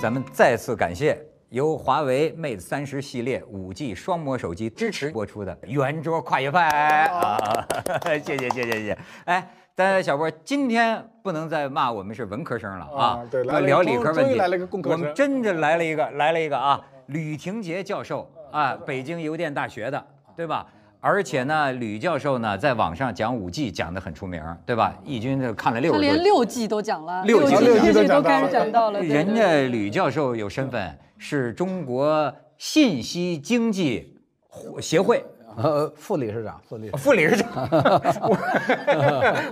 咱们再次感谢由华为 Mate 30系列5G 双模手机支持播出的圆桌跨越派啊！谢谢。哎，但小波今天不能再骂我们是文科生了啊！对，聊理科问题，我们真的来了一个啊！吕廷杰教授啊，北京邮电大学的，对吧？ 而且呢，吕教授呢，在网上讲5G讲得很出名，对吧？易军看了他连6G 都讲了，6G 都开始讲到了。人家吕教授有身份，是中国信息经济协会副理事长，副理事长。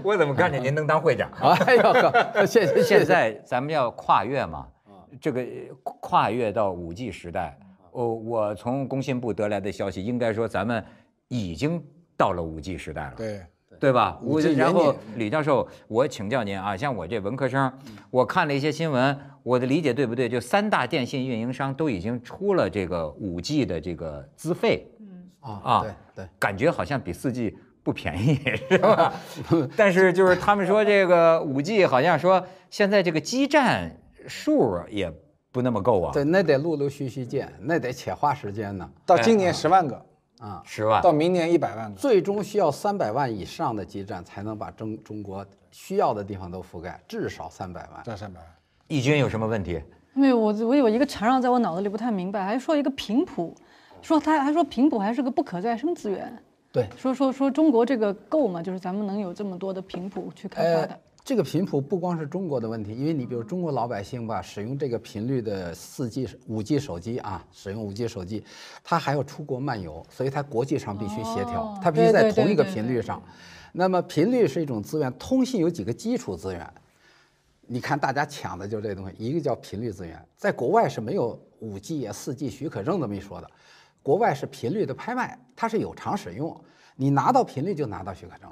我怎么看着您能当会长？哎呦，谢谢。现在咱们要跨越嘛，这个跨越到5G 时代。我从工信部得来的消息，应该说咱们 已经到了5G 时代了，对吧？然后吕教授，我请教您啊，像我这文科生，我看了一些新闻，我的理解对不对？就3大电信运营商都已经出了这个5G 的这个资费，对，感觉好像比4G 不便宜，是吧？但是就是他们说这个5G 好像说现在这个基站数也不那么够啊，对，那得陆续建，那得且花时间呢。到今年10万个。 啊，10万到明年100万个，最终需要300万以上的基站才能把中国需要的地方都覆盖，至少300万。易军有什么问题？没有，我有一个缠绕在我脑子里不太明白，还说一个频谱，还说频谱还是个不可再生资源。对，说中国这个够吗？就是咱们能有这么多的频谱去开发的。这个频谱不光是中国的问题，因为你比如中国老百姓吧，使用这个频率的5G 手机啊，使用5G 手机，它还要出国漫游，所以它国际上必须协调，它必须在同一个频率上。那么频率是一种资源，通信有几个基础资源，你看大家抢的就这东西，一个叫频率资源，在国外是没有5G 啊、4G 许可证这么一说的，国外是频率的拍卖，它是有偿使用，你拿到频率就拿到许可证。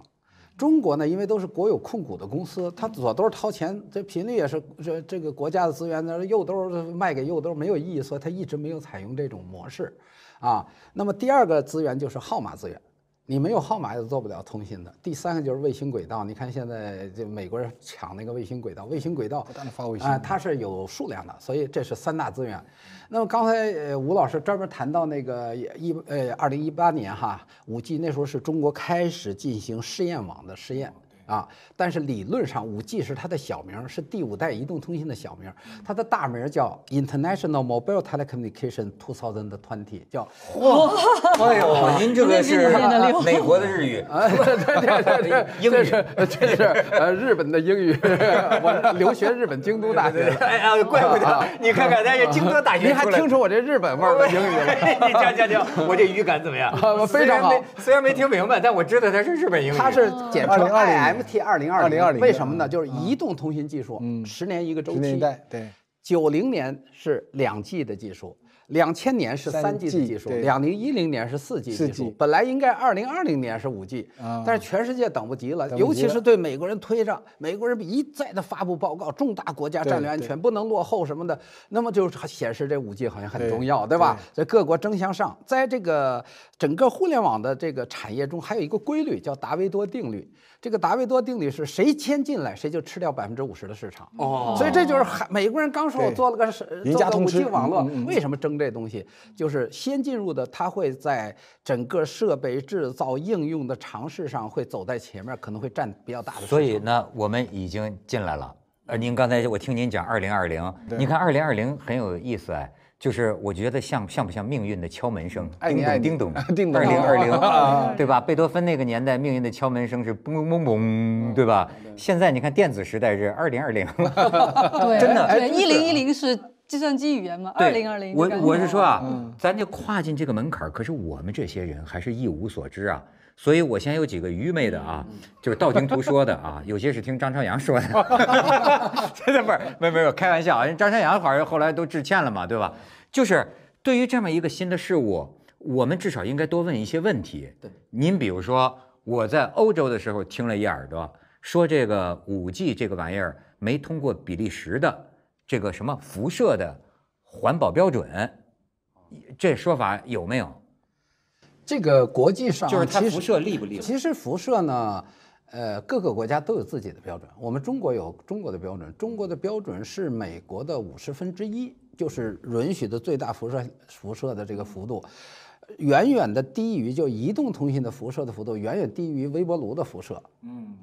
中国呢，因为都是国有控股的公司，它左兜掏钱，这频率也是这个国家的资源，那右兜卖给右兜没有意义，所以它一直没有采用这种模式，啊。那么第二个资源就是号码资源，你没有号码也做不了通信的。第三个就是卫星轨道，你看现在就美国人抢那个卫星轨道，卫星轨道不断的发卫星啊，它是有数量的，所以这是3大资源。那么刚才吴老师专门谈到那个2018年哈5G 那时候是中国开始进行试验网的试验啊，但是理论上5G 是它的小名，是第5代移动通信的小名，它的大名叫 International Mobile Telecommunication 2020，叫。哎呦，您这个是美国的日语，对，英语，这是日本的英语。我留学日本京都大学，哎呀，怪不得你看看那是京都大学，您还听出我这日本味儿的英语了？你讲，我这语感怎么样？非常好，虽然没听明白，但我知道它是日本英语。它是简称 IMT 2020，为什么呢？就是移动通信技术，10年一个周期。对，90年是2G 的技术。 2000年是3G 的技术，2010年是4G 技术。本来应该2020年是5G，但是全世界等不及了，尤其是对美国人推着，美国人一再的发布报告，重大国家战略安全不能落后什么的，那么就显示这5G 好像很重要，对吧？所以各国争相上，在这个整个互联网的这个产业中，还有一个规律叫达维多定律。这个达维多定律是谁先进来，谁就吃掉50%的市场。所以这就是美国人刚说我做了个 5G 网络，为什么争？ 这东西就是先进入的，它会在整个设备制造应用的尝试上会走在前面，可能会占比较大的。所以呢，我们已经进来了。您刚才我听您讲2020，你看2020很有意思哎，就是我觉得像不像命运的敲门声？叮咚叮咚，2020，对吧？贝多芬那个年代命运的敲门声是嘣嘣嘣，对吧？现在你看电子时代是2020，对，真的，对，1010是 计算机语言嘛，2020。我是说啊，咱就跨进这个门槛，可是我们这些人还是一无所知啊。所以我先有几个愚昧的啊，就是道听途说的啊，有些是听张朝阳说的，真的没有开玩笑啊。张朝阳好像后来都致歉了嘛，对吧？就是对于这么一个新的事物，我们至少应该多问一些问题。对，您比如说我在欧洲的时候听了一耳朵，说这个5G 这个玩意儿没通过比利时的 这个什么辐射的环保标准，这说法有没有？这个国际上就是它辐射厉不厉害？其实辐射呢，各个国家都有自己的标准。我们中国有中国的标准，中国的标准是美国的50分之一。就是允许的最大辐射的这个幅度，远远的低于就移动通信的辐射的幅度，远远低于微波炉的辐射。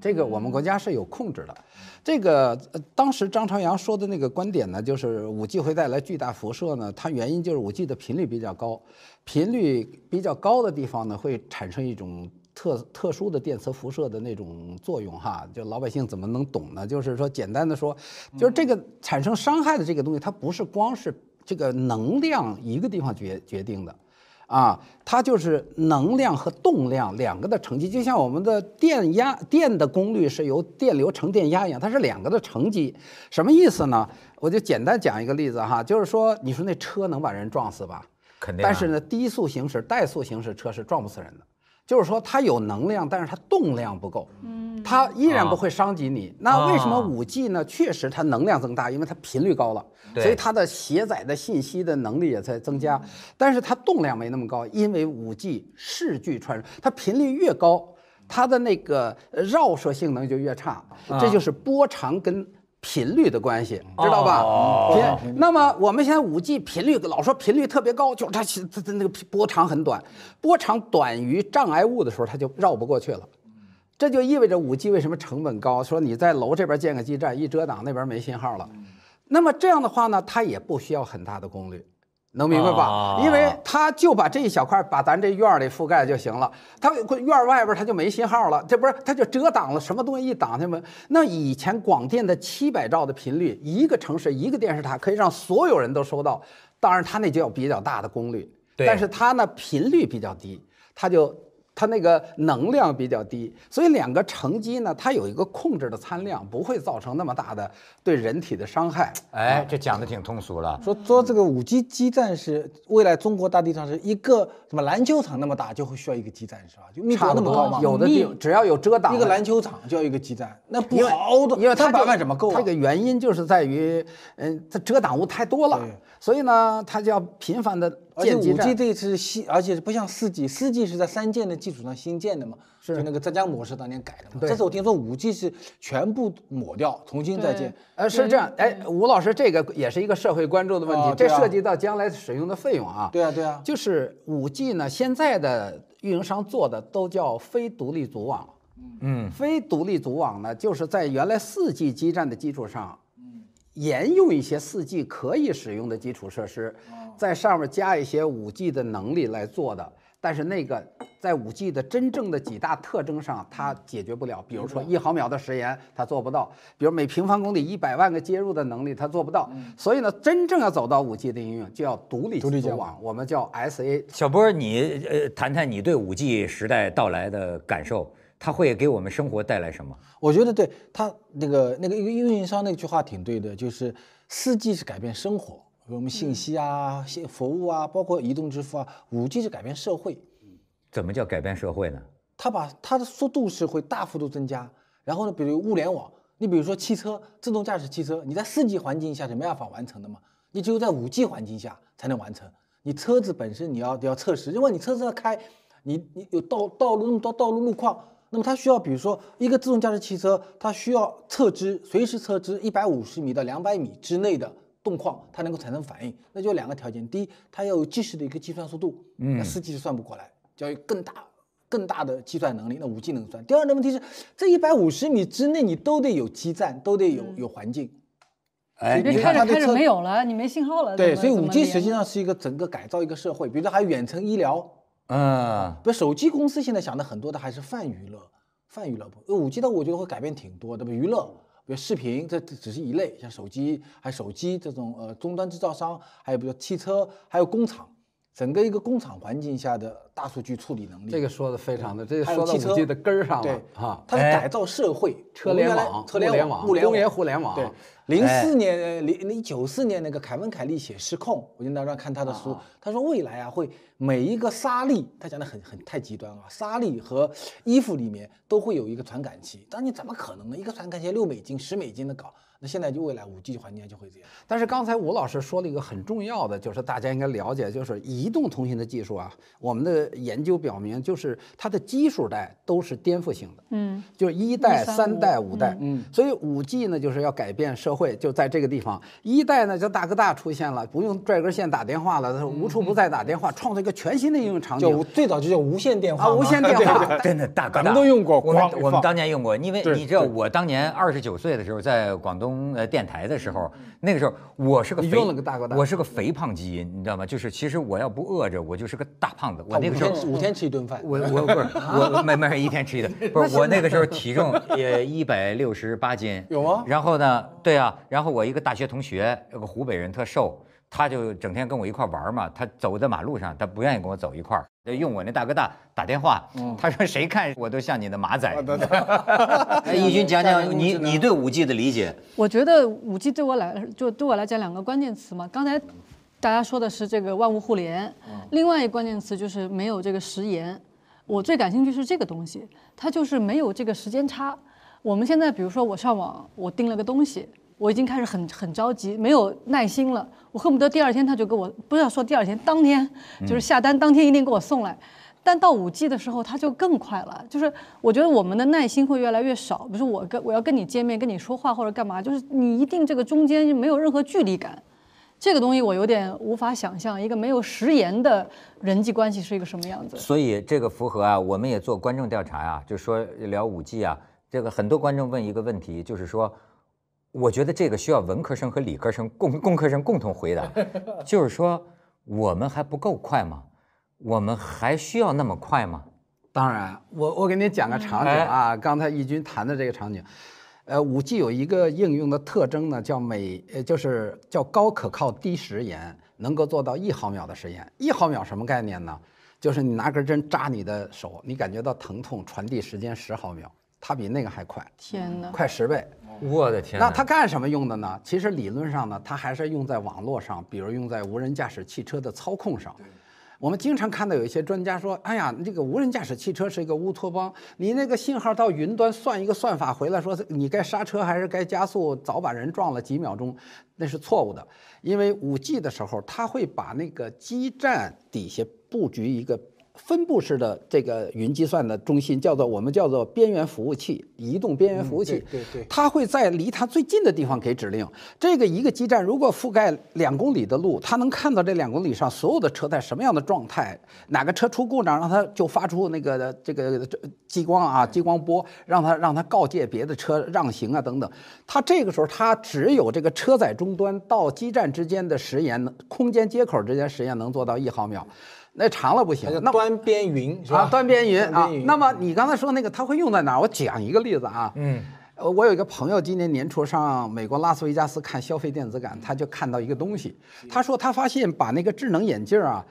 这个我们国家是有控制的。这个当时张朝阳说的那个观点呢，就是5G 会带来巨大辐射呢，它原因就是5G 的频率比较高，频率比较高的地方呢会产生一种特殊的电磁辐射的那种作用哈，就老百姓怎么能懂呢？就是说，简单的说，就是这个产生伤害的这个东西，它不是光是这个能量一个地方决定的，啊，它就是能量和动量两个的乘积，就像我们的电的功率是由电流乘电压一样，它是两个的乘积。什么意思呢？我就简单讲一个例子哈，就是说，你说那车能把人撞死吧？肯定啊。但是呢，低速行驶、怠速行驶车是撞不死人的。就是说，它有能量，但是它动量不够，它依然不会伤及你。那为什么5G 呢？确实它能量增大，因为它频率高了，所以它的携载的信息的能力也在增加。但是它动量没那么高，因为5G 视距传输，它频率越高，它的那个绕射性能就越差。这就是波长跟频率的关系，知道吧？那么我们现在5G 频率老说频率特别高，就是它那个波长很短，波长短于障碍物的时候，它就绕不过去了。这就意味着5G 为什么成本高？说你在楼这边建个基站，一遮挡那边没信号了。那么这样的话呢，它也不需要很大的功率。能明白吧？因为他就把这一小块把咱这院里覆盖就行了，他院外边他就没信号了，这不是他就遮挡了，什么东西一挡他们。那以前广电的700兆的频率，一个城市一个电视塔可以让所有人都收到，当然他那就要比较大的功率，但是他呢频率比较低，它那个能量比较低，所以两个乘积呢，它有一个控制的参量，不会造成那么大的对人体的伤害。哎，这讲的挺通俗了。说这个5G 基站是未来中国大地上是一个什么篮球场那么大就会需要一个基站是吧？就密度那么高吗？有的地只要有遮挡，一个篮球场就要一个基站，那不好的，因为它板块怎么够啊？这个原因就是在于，它遮挡物太多了，所以呢，它就要频繁的。而且5G 这次而且不像4G， 4G 是在3G 的基础上新建的嘛，就那个浙江模式当年改的嘛。这次我听说5G 是全部抹掉，重新再建。是这样。哎，吴老师，这个也是一个社会关注的问题，这涉及到将来使用的费用啊。对啊。就是5G 呢，现在的运营商做的都叫非独立组网。非独立组网呢，就是在原来4G 基站的基础上。沿用一些4G 可以使用的基础设施，在上面加一些5G 的能力来做的，但是那个在5G 的真正的几大特征上，它解决不了。比如说1毫秒的时延，它做不到；比如每平方公里100万个接入的能力，它做不到。所以呢，真正要走到5G 的应用，就要独立组网，我们叫 SA。小波，你谈你对5G 时代到来的感受。它会给我们生活带来什么？我觉得对它那个运营商那句话挺对的，就是4G 是改变生活，我们信息啊、服务啊，包括移动支付啊。5G 是改变社会。怎么叫改变社会呢？它把它的速度是会大幅度增加。然后呢，比如物联网，你比如说汽车自动驾驶汽车，你在4G 环境下是没办法完成的嘛，你只有在5G 环境下才能完成。你车子本身你要测试，因为你车子要开，你有道路路况。那么它需要，比如说一个自动驾驶汽车，它需要测知，随时测知150米到200米之内的动况，它能够产生反应。那就有2个条件：第一，它要有即时的一个计算速度，那4G 是算不过来，就要有更大的计算能力，那5G 能算。第二个问题是，这150米之内你都得有基站，都得有环境。你别开着没有了，你没信号了。对，所以5G 实际上是一个整个改造一个社会，比如说还有远程医疗。比如手机公司现在想的很多的还是泛娱乐部。5G 的我觉得会改变挺多的，比如娱乐，比如视频，这只是一类，像手机这种终端制造商，还有比如汽车，还有工厂，整个一个工厂环境下的大数据处理能力。这个说的非常的，这说到5G 的根儿上了。对啊，它是改造社会，车联网、工业互联网。对。1994年那个凯文·凯利写《失控》，我就那段看他的书，他说未来啊会每一个沙粒，他讲的很太极端啊，沙粒和衣服里面都会有一个传感器，但你怎么可能呢？一个传感器6美金、10美金的搞，那现在就未来5G 环境就会这样。但是刚才吴老师说了一个很重要的，就是大家应该了解，就是移动通信的技术啊，我们的的研究表明，就是它的基数代都是颠覆性的，嗯，就是1代、3代、5代，嗯，所以5G 呢就是要改变社会，就在这个地方，1代呢就大哥大出现了，不用拽根线打电话了，它无处不在打电话，创造一个全新的应用场景，就最早就叫无线电话啊，无线电话，真的大哥大，咱们都用过，我们当年用过，因为你知道我当年29岁的时候在广东电台的时候，那个时候我是个用了个大哥大，我是个肥胖基因，你知道吗？就是其实我要不饿着，我就是个大胖子。我那个时候5天吃一顿饭，我不是我没1天吃一顿，不是我那个时候体重也168斤，有吗？然后呢，对啊，然后我一个大学同学，有个湖北人特瘦，他就整天跟我一块玩嘛，他走在马路上，他不愿意跟我走一块儿。用我那大哥大打电话，他说谁看我都像你的马仔。义军讲讲你对5G 的理解。我觉得5G 对我来讲2个关键词嘛，刚才大家说的是这个万物互联，另外一个关键词就是没有这个时延。我最感兴趣是这个东西，它就是没有这个时间差。我们现在比如说我上网，我订了个东西，我已经开始很着急，没有耐心了。我恨不得第2天他就给我，不要说第2天，当天就是下单，当天一定给我送来。但到5G 的时候，它就更快了。就是我觉得我们的耐心会越来越少。比如说我要跟你见面，跟你说话或者干嘛，就是你一定这个中间没有任何距离感。这个东西我有点无法想象，一个没有时延的人际关系是一个什么样子。所以这个符合啊，我们也做观众调查啊，就说聊5G 啊，这个很多观众问一个问题，就是说。我觉得这个需要文科生和理科生、工科生共同回答，就是说我们还不够快吗？我们还需要那么快吗？当然，我给你讲个场景啊，刚才义军谈的这个场景，5G 有一个应用的特征呢，就是叫高可靠低时延，能够做到1毫秒的时延。1毫秒什么概念呢？就是你拿根针扎你的手，你感觉到疼痛，传递时间10毫秒。它比那个还快，天哪，快10倍！我的天哪！那它干什么用的呢？其实理论上呢，它还是用在网络上，比如用在无人驾驶汽车的操控上。我们经常看到有一些专家说：“哎呀，这个无人驾驶汽车是一个乌托邦，你那个信号到云端算一个算法回来说你该刹车还是该加速，早把人撞了几秒钟，那是错误的。因为5G 的时候，它会把那个基站底下布局一个。”分布式的这个云计算的中心我们叫做边缘服务器，移动边缘服务器，对，它会在离它最近的地方给指令。这个一个基站如果覆盖2公里的路，它能看到这2公里上所有的车在什么样的状态，哪个车出故障，让它就发出那个这个激光波，让它告诫别的车让行啊等等。它这个时候它只有这个车载终端到基站之间的时延，空间接口之间时延能做到1毫秒。那长了不行，那端边云是吧？啊，端边云啊。那么你刚才说那个，它会用在哪儿？我讲一个例子啊。我有一个朋友，今年年初上美国拉斯维加斯看消费电子展，他就看到一个东西。他说他发现把那个智能眼镜啊，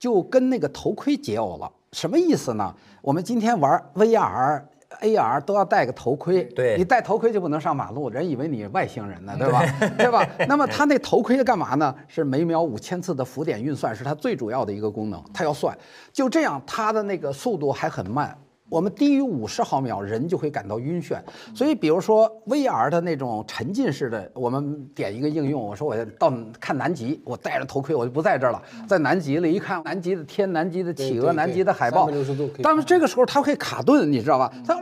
就跟那个头盔解耦了。什么意思呢？我们今天玩 VR。AR 都要戴个头盔，对，你戴头盔就不能上马路，人以为你外星人呢，对吧？对吧？那么他那头盔干嘛呢？是每秒5000次的浮点运算，是他最主要的一个功能，他要算。就这样，他的那个速度还很慢，我们低于50毫秒，人就会感到晕眩。所以，比如说 VR 的那种沉浸式的，我们点一个应用，我说我到看南极，我戴着头盔，我就不在这儿了，在南极里一看南极的天、南极的企鹅、南极的海豹，360度。但是这个时候它会卡顿，你知道吧？它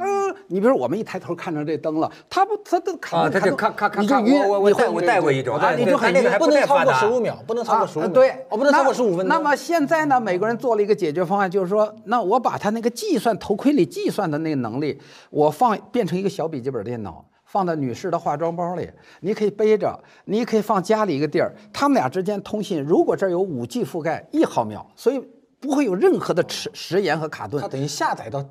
你比如我们一抬头看着这灯了，它都卡顿，它就咔，你就晕。我戴过一种，你就很晕，不能超过15秒，不能超过15秒，对，我不能超过15分钟。那么现在呢，美国人做了一个解决方案，就是说，那我把它那个计算头盔里计算的那个能力，我变成一个小笔记本电脑，放在女士的化妆包里，你可以背着，你可以放家里一个地儿，他们俩之间通信，如果这儿有5G 覆盖，1毫秒，所以不会有任何的迟延和卡顿。它等于下载到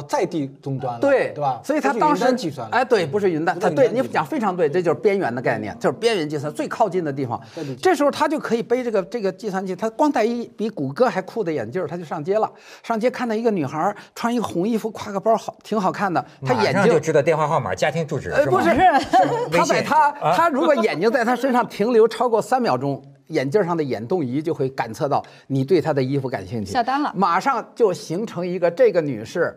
在地终端了，对吧？所以它当时计算，哎，对，不是云端，它对你讲非常对，这就是边缘的概念，就是边缘计算最靠近的地方。这时候它就可以背这个计算器，它光戴一比谷歌还酷的眼镜，它就上街了。上街看到一个女孩穿一个红衣服，挎个包，好，挺好看的。她眼睛就知道电话号码、家庭住址，是吧？不是，她如果眼睛在她身上停留超过3秒钟。眼镜上的眼动仪就会感测到你对她的衣服感兴趣，下单了，马上就形成一个这个女士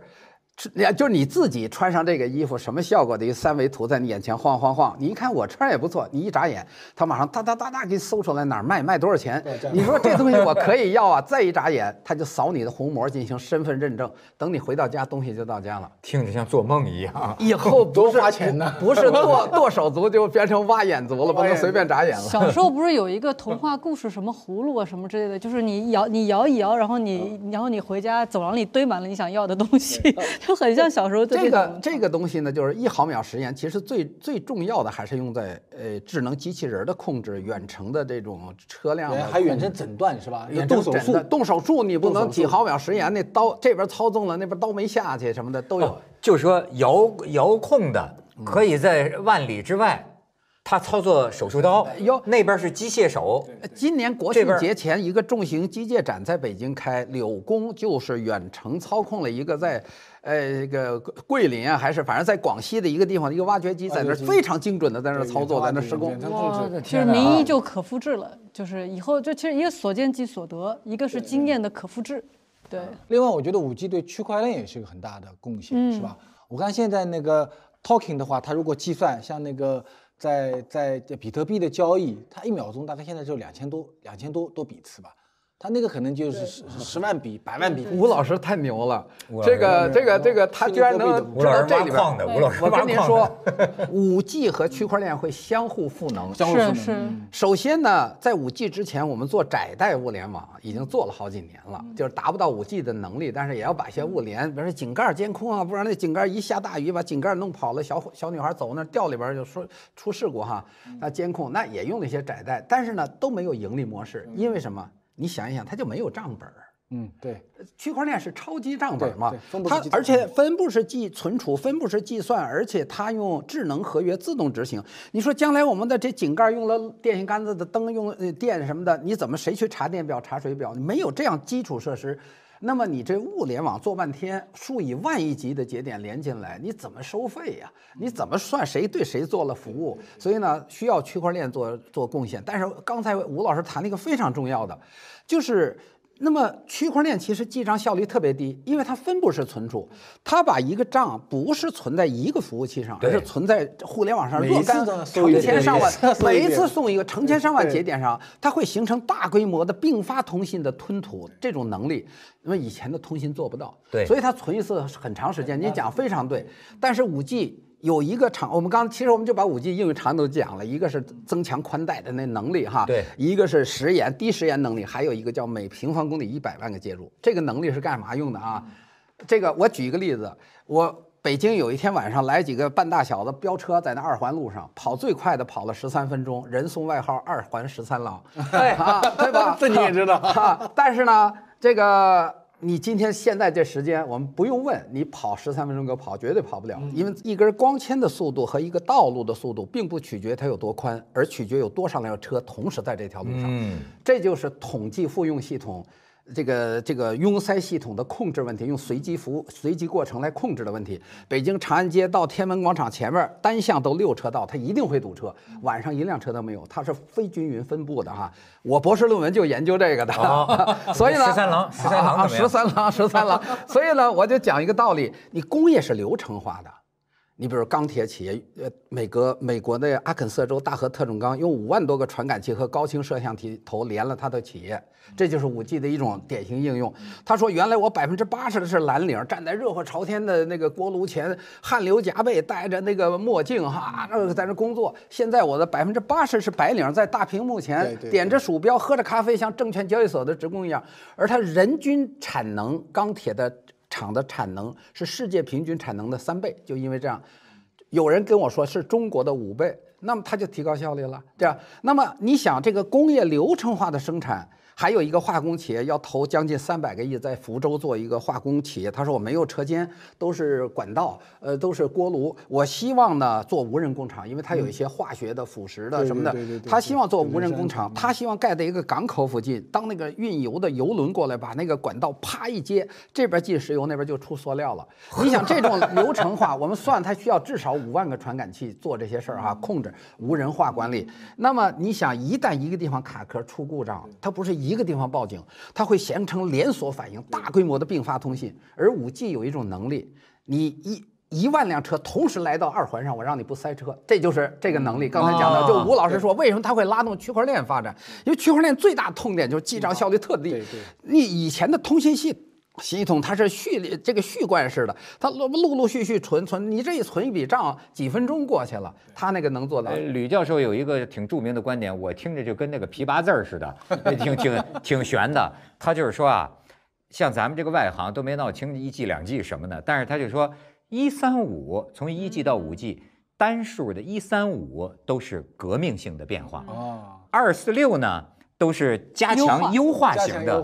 就是你自己穿上这个衣服什么效果的一个三维图在你眼前晃晃晃，你一看我穿也不错，你一眨眼，他马上哒哒哒哒给你搜出来哪儿卖，卖多少钱。你说这东西我可以要啊，再一眨眼他就扫你的虹膜进行身份认证，等你回到家东西就到家了。听着像做梦一样，以后多花钱呢，不是剁手族就变成挖眼族了，不能随便眨眼了。小时候不是有一个童话故事，什么葫芦啊什么之类的，就是你摇一摇，然后你回家走廊里堆满了你想要的东西。就很像小时候的这个东西呢，就是1毫秒实验。其实最重要的还是用在智能机器人的控制、远程的这种车辆，还远程诊断是吧？动手术你不能几毫秒实验，那刀这边操纵了，那边刀没下去什么的都有。就是说遥控的可以在万里之外。他操作手术刀，那边是机械手。今年国庆节前，一个重型机械展在北京开，柳工就是远程操控了一个在，这个桂林啊，还是反正在广西的一个地方，一个挖掘机在那非常精准的在那操作，在那施工。其实名医就可复制了，就是以后就其实一个所见即所得，一个是经验的可复制。对。另外，我觉得5G 对区块链也是一个很大的贡献，是吧？我看现在那个 Token 的话，它如果计算像那个。在比特币的交易，它1秒钟大概现在就2000多笔次吧，它那个可能就是10万笔、100万笔。吴老师太牛了，这个他居然能知道这里边。我跟您说，5G 和区块链会相互赋能。是。首先呢，在5G 之前，我们做窄带物联网已经做了好几年了，就是达不到5G 的能力，但是也要把一些物联，比如说井盖监控啊，不然那井盖一下大雨把井盖弄跑了，小女孩走那掉里边就说出事故哈。那监控那也用了一些窄带，但是呢都没有盈利模式，因为什么？你想一想，它就没有账本儿。对，区块链是超级账本嘛，它而且分布式存储，分布式计算，而且它用智能合约自动执行。你说将来我们的这井盖用了电线杆子的灯用电什么的，你怎么谁去查电表、查水表？没有这样基础设施。那么你这物联网做半天，数以万亿级的节点连进来，你怎么收费呀？你怎么算谁对谁做了服务？所以呢，需要区块链做贡献。但是刚才吴老师谈了一个非常重要的，就是那么区块链其实记账效率特别低，因为它分布式存储，它把一个账不是存在一个服务器上，而是存在互联网上若干成千上万，每一次送一个成千上万节点上，它会形成大规模的并发通信的吞吐这种能力。因为以前的通信做不到，所以它存一次很长时间。你讲非常对，但是5G 有一个长，我们就把5G 应用场景都讲了，一个是增强宽带的那能力哈，对，一个是低时延能力，还有一个叫每平方公里100万个接入，这个能力是干嘛用的啊？这个我举一个例子，我。北京有一天晚上来几个半大小子飙车，在那2环路上跑，最快的跑了13分钟，人送外号“2环13郎”，对吧？这你也知道啊。但是呢，这个你现在这时间，我们不用问，你跑13分钟给我跑，绝对跑不了，因为一根光纤的速度和一个道路的速度，并不取决它有多宽，而取决有多少辆车同时在这条路上。这就是统计复用系统。这个拥塞系统的控制问题，用随机过程来控制的问题。北京长安街到天安门广场前面单向都6车道，它一定会堵车，晚上一辆车都没有，它是非均匀分布的哈。我博士论文就研究这个的，所以呢，13郎，所以呢，我就讲一个道理，你工业是流程化的。你比如钢铁企业，美国的阿肯色州大河特种钢用5万多个传感器和高清摄像头连了它的企业，这就是5G 的一种典型应用。他说，原来我80%的是蓝领，站在热火朝天的那个锅炉前，汗流浃背，戴着那个墨镜哈，在那工作。现在我的80%是白领，在大屏幕前点着鼠标，喝着咖啡，像证券交易所的职工一样。而它人均产能，钢铁的。厂的产能是世界平均产能的3倍，就因为这样，有人跟我说是中国的5倍，那么它就提高效率了，这样。那么你想，这个工业流程化的生产，还有一个化工企业要投将近300个亿在福州做一个化工企业，他说我没有车间，都是管道，都是锅炉，我希望呢做无人工厂，因为它有一些化学的腐蚀的什么的，他希望做无人工厂，他希望盖在一个港口附近，当那个运油的油轮过来，把那个管道啪一接，这边进石油，那边就出塑料了。你想这种流程化，我们算它需要至少5万个传感器做这些事儿啊，控制无人化管理。那么你想，一旦一个地方卡壳出故障，它不是一个地方报警，它会形成连锁反应，大规模的并发通信。而5G 有一种能力，你1万辆车同时来到二环上，我让你不塞车，这就是这个能力。刚才讲的，就吴老师说，为什么他会拉动区块链发展？因为区块链最大痛点就是记账效率特低。你以前的通信系统它是序贯式的，它陆续存，你这一存一笔账，几分钟过去了，它那个能做到。吕教授有一个挺著名的观点，我听着就跟那个皮八字似的，挺玄的。他就是说啊，像咱们这个外行都没闹清1G、2G什么的，但是他就说135从1G到5G，单数的135都是革命性的变化，246呢？都是加强优化型的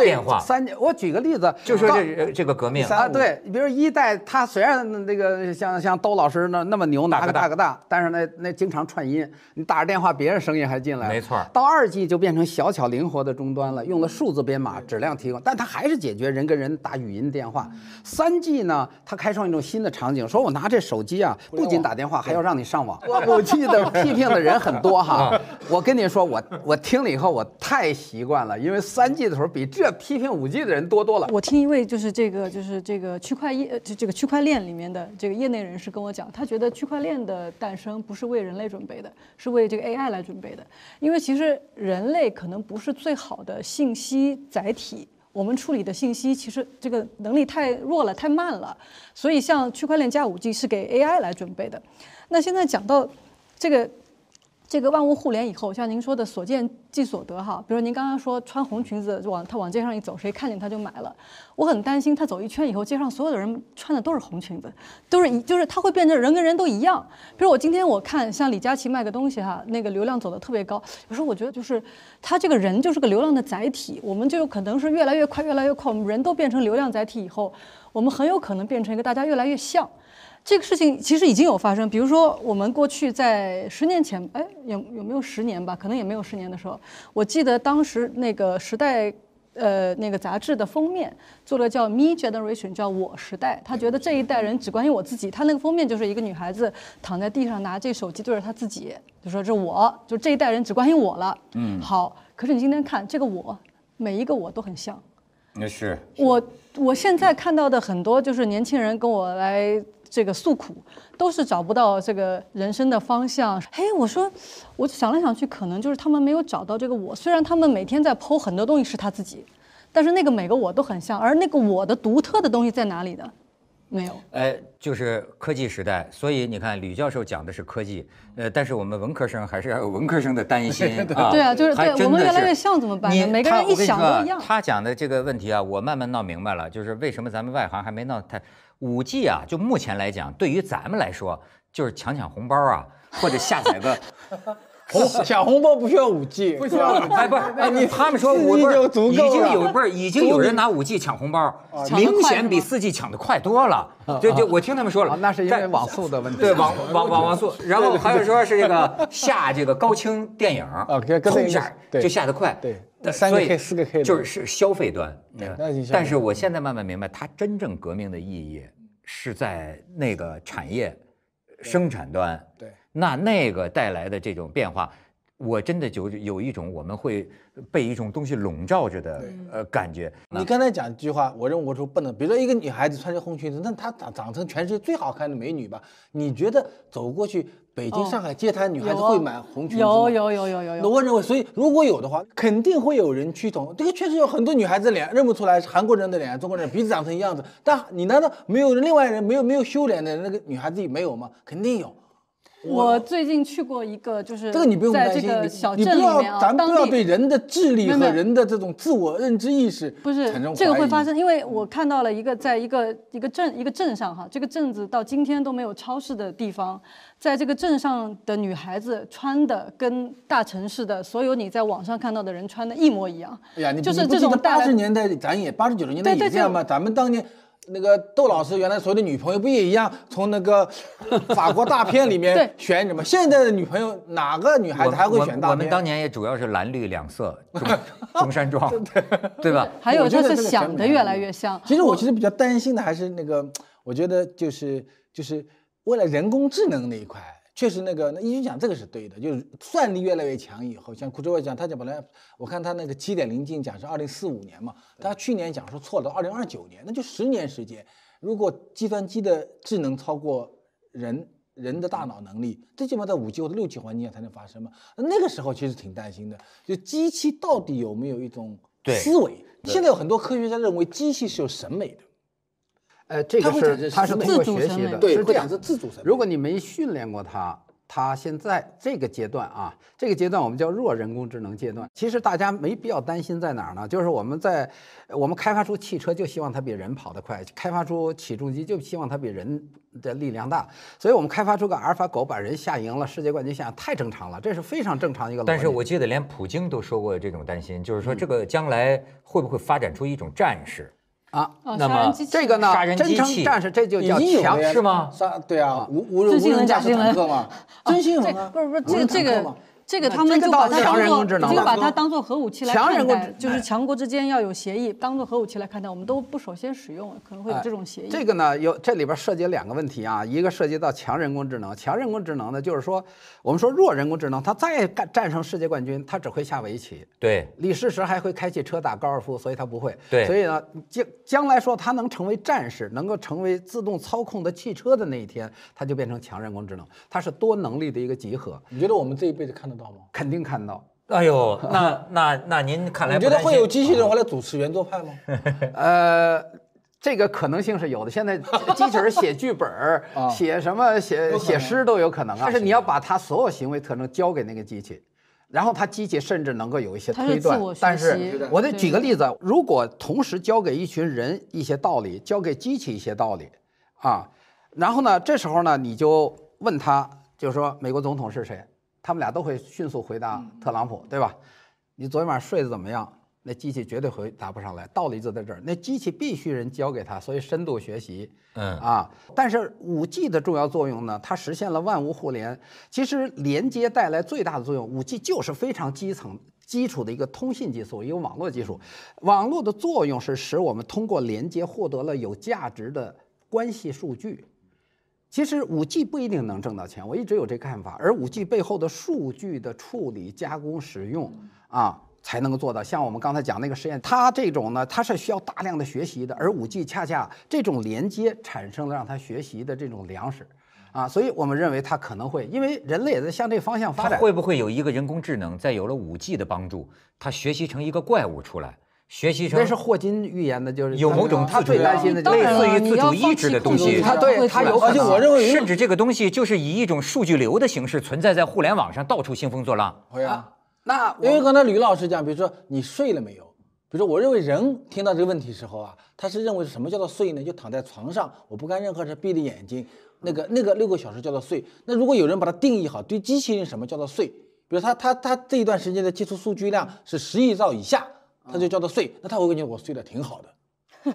变化。我举个例子，就说这个革命啊，对，比如一代，它虽然那个像兜老师那么牛，拿个大哥大，但是那经常串音，你打着电话，别人声音还进来，没错。到2G就变成小巧灵活的终端了，用了数字编码，质量提高，但它还是解决人跟人打语音电话。3G呢，它开创一种新的场景，说我拿这手机啊，不仅打电话，还要让你上网。5G的批评的人很多哈，我跟你说，我听了以后。我太习惯了，因为3G 的时候比这批评5G 的人多多了。我听一位就是这个区块链里面的这个业内人士跟我讲，他觉得区块链的诞生不是为人类准备的，是为这个 AI 来准备的。因为其实人类可能不是最好的信息载体，我们处理的信息其实这个能力太弱了，太慢了。所以像区块链加 5G 是给 AI 来准备的。那现在讲到这个万物互联以后，像您说的所见即所得哈，比如您刚刚说穿红裙子他往街上一走，谁看见他就买了。我很担心他走一圈以后，街上所有的人穿的都是红裙子，就是他会变成人跟人都一样。比如今天我看像李佳琦卖个东西哈，那个流量走得特别高，有时候我觉得就是他这个人就是个流量的载体，我们就有可能是越来越快，我们人都变成流量载体以后，我们很有可能变成一个大家越来越像。这个事情其实已经有发生，比如说我们过去在10年前，哎，有没有10年吧？可能也没有10年的时候，我记得当时那个时代，那个杂志的封面做了叫 Me Generation， 叫我时代。他觉得这一代人只关心我自己，他那个封面就是一个女孩子躺在地上拿这手机对着她自己，就说这我就这一代人只关心我了。嗯，好，可是你今天看这个我，每一个我都很像。那是我现在看到的很多就是年轻人跟我来。这个诉苦都是找不到这个人生的方向。嘿，我想来想去，可能就是他们没有找到这个我。虽然他们每天在po很多东西是他自己，但是那个每个我都很像，而那个我的独特的东西在哪里呢？没有。就是科技时代，所以你看吕教授讲的是科技，但是我们文科生还是要有文科生的担心啊。对啊，就是对我们越来越像怎么办呢？每个人一想都一样。他讲的这个问题啊，我慢慢闹明白了，就是为什么咱们外行还没闹太。5G 啊，就目前来讲，对于咱们来说，就是抢红包啊，或者下载个抢红包不需要5G， 不需要。哎，不是，他们说我已经有人拿5G 抢红包，明显比4G 抢的快多了。就我听他们说了，那是因为网速的问题。对，网速。然后还有说是这个下这个高清电影，一下就下得快。对。3K、4K 就是消费端，但是我现在慢慢明白，它真正革命的意义是在那个产业生产端。对，那个带来的这种变化，我真的就有一种我们会被一种东西笼罩着的感觉。你刚才讲一句话，我认为我说不能，比如说一个女孩子穿着红裙子，那她长成全世界最好看的美女吧？你觉得走过去？北京、上海街摊女孩子会买红裙子吗？有。我认为，所以如果有的话，肯定会有人趋同。这个确实有很多女孩子脸认不出来，韩国人的脸、中国人鼻子长成一样子。但你难道没有另外人没有修脸的那个女孩子没有吗？肯定有。我最近去过一个，就是这个你不用担心，你不要，咱们不要对人的智力和人的这种自我认知意识不是这个会发生，因为我看到了一个在一个镇上哈，这个镇子到今天都没有超市的地方。在这个镇上的女孩子穿的跟大城市的所有你在网上看到的人穿的一模一样。哎呀，你就是这种80年代，咱也80、90年代也这样吧。咱们当年那个窦老师原来所有的女朋友不也一样，从那个法国大片里面选什么？现在的女朋友哪个女孩子还会选大片？我们当年也主要是蓝绿两色，中山装，对吧？还有就是想的越来越像。其实我比较担心的还是那个，我觉得就是。为了人工智能那一块，确实那医生讲这个是对的，就是算力越来越强以后，像库兹韦讲，他讲本来我看他那个7.0进展是2045年嘛，他去年讲说错了，2029年，那就10年时间。如果计算机的智能超过人的大脑能力，最起码在5G 或者6G环境下才能发生嘛。那个时候其实挺担心的，就机器到底有没有一种思维？现在有很多科学家认为机器是有审美的。 这个是它是通过学习的，对，是这样是自主审美。如果你没训练过它，它现在这个阶段啊，这个阶段我们叫弱人工智能阶段。其实大家没必要担心在哪儿呢？就是我们开发出汽车就希望它比人跑得快，开发出起重机就希望它比人的力量大。所以我们开发出个阿尔法狗把人吓赢了，世界冠军下太正常了，这是非常正常一个。但是我记得连普京都说过这种担心，就是说这个将来会不会发展出一种战士？ 啊，那么这个呢，真正战士这就叫强是吗？对啊，无人驾驶坦克嘛，真新闻啊，不是这个他们就把它当做核武器来看待，就是强国之间要有协议，当做核武器来看待，我们都不首先使用，可能会有这种协议。这个呢，这里边涉及两个问题啊，一个涉及到强人工智能，强人工智能呢，就是说我们说弱人工智能，它再战胜世界冠军，它只会下围棋，对，李世石还会开汽车、打高尔夫，所以它不会，对，所以呢，将来说它能成为战士，能够成为自动操控的汽车的那一天，它就变成强人工智能，它是多能力的一个集合。你觉得我们这一辈子看得到吗？肯定看到。哎呦，那您看来，你觉得会有机器人来主持圆桌派吗？这个可能性是有的。现在机器人写剧本、写什么写诗都有可能啊。但是你要把它所有行为特征交给那个机器。 然后它机器甚至能够有一些推断，但是我再举个例子，如果同时教给一群人一些道理，教给机器一些道理，啊，然后呢，这时候呢，你就问他，就是说美国总统是谁，他们俩都会迅速回答特朗普，对吧？你昨天晚上睡得怎么样？那机器绝对回答不上来，道理就在这儿，那机器必须人教给他，所以深度学习，但是5G 的重要作用呢，它实现了万物互联，其实连接带来最大的作用，5G 就是非常基础的一个通信技术，一个网络技术，网络的作用是使我们通过连接获得了有价值的关系数据。 其实5G 不一定能挣到钱，我一直有这看法。而5G 背后的数据的处理、加工、使用啊，才能够做到。像我们刚才讲那个实验，它这种呢，它是需要大量的学习的。而5G 恰恰这种连接产生了让它学习的这种粮食啊，所以我们认为它可能会，因为人类也在向这个方向发展。会不会有一个人工智能，在有了5G 的帮助，它学习成一个怪物出来？ 学习成，那是霍金预言的，就是有某种他最担心的，类似于自主意志的东西。他对他有，而且我认为，甚至这个东西就是以一种数据流的形式存在在互联网上，到处兴风作浪。会啊，那因为刚才吕老师讲，比如说你睡了没有？比如说，我认为人听到这个问题时候啊，他是认为什么叫做睡呢？就躺在床上，我不干任何事，闭着眼睛，那个6个小时叫做睡。那如果有人把它定义好，对机器人什么叫做睡？比如他这一段时间的接触数据量是10亿兆以下。 他就叫他睡，那他会感觉我睡得挺好的，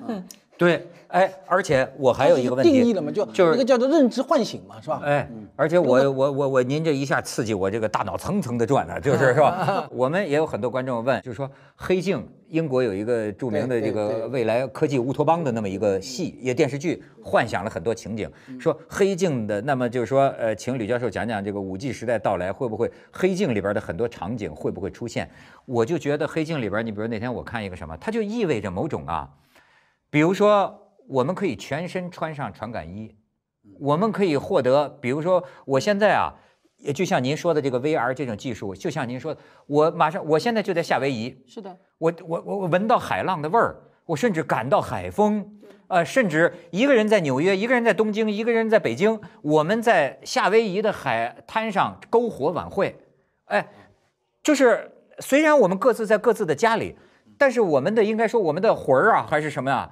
对，哎，而且我还有一个问题，定义了嘛，就是一个叫做认知唤醒嘛，是吧？哎，而且我您这一下刺激我这个大脑层层的转了，就是吧？我们也有很多观众问，就是说《黑镜》，英国有一个著名的这个未来科技乌托邦的那么一个戏，也电视剧，幻想了很多情景，说《黑镜》的，那么就是说，请吕教授讲讲这个5G 时代到来会不会《黑镜》里边的很多场景会不会出现？ 我就觉得《黑镜》里边，你比如那天我看一个什么，它就意味着某种啊，比如说我们可以全身穿上传感衣，我们可以获得，比如说我现在啊，也就像您说的这个 VR 这种技术，就像您说，我现在就在夏威夷，是的，我闻到海浪的味儿，我甚至感到海风，甚至一个人在纽约，一个人在东京，一个人在北京，我们在夏威夷的海滩上篝火晚会，哎，就是。 虽然我们各自在各自的家里，但是我们的应该说我们的魂儿啊，还是什么呀、啊？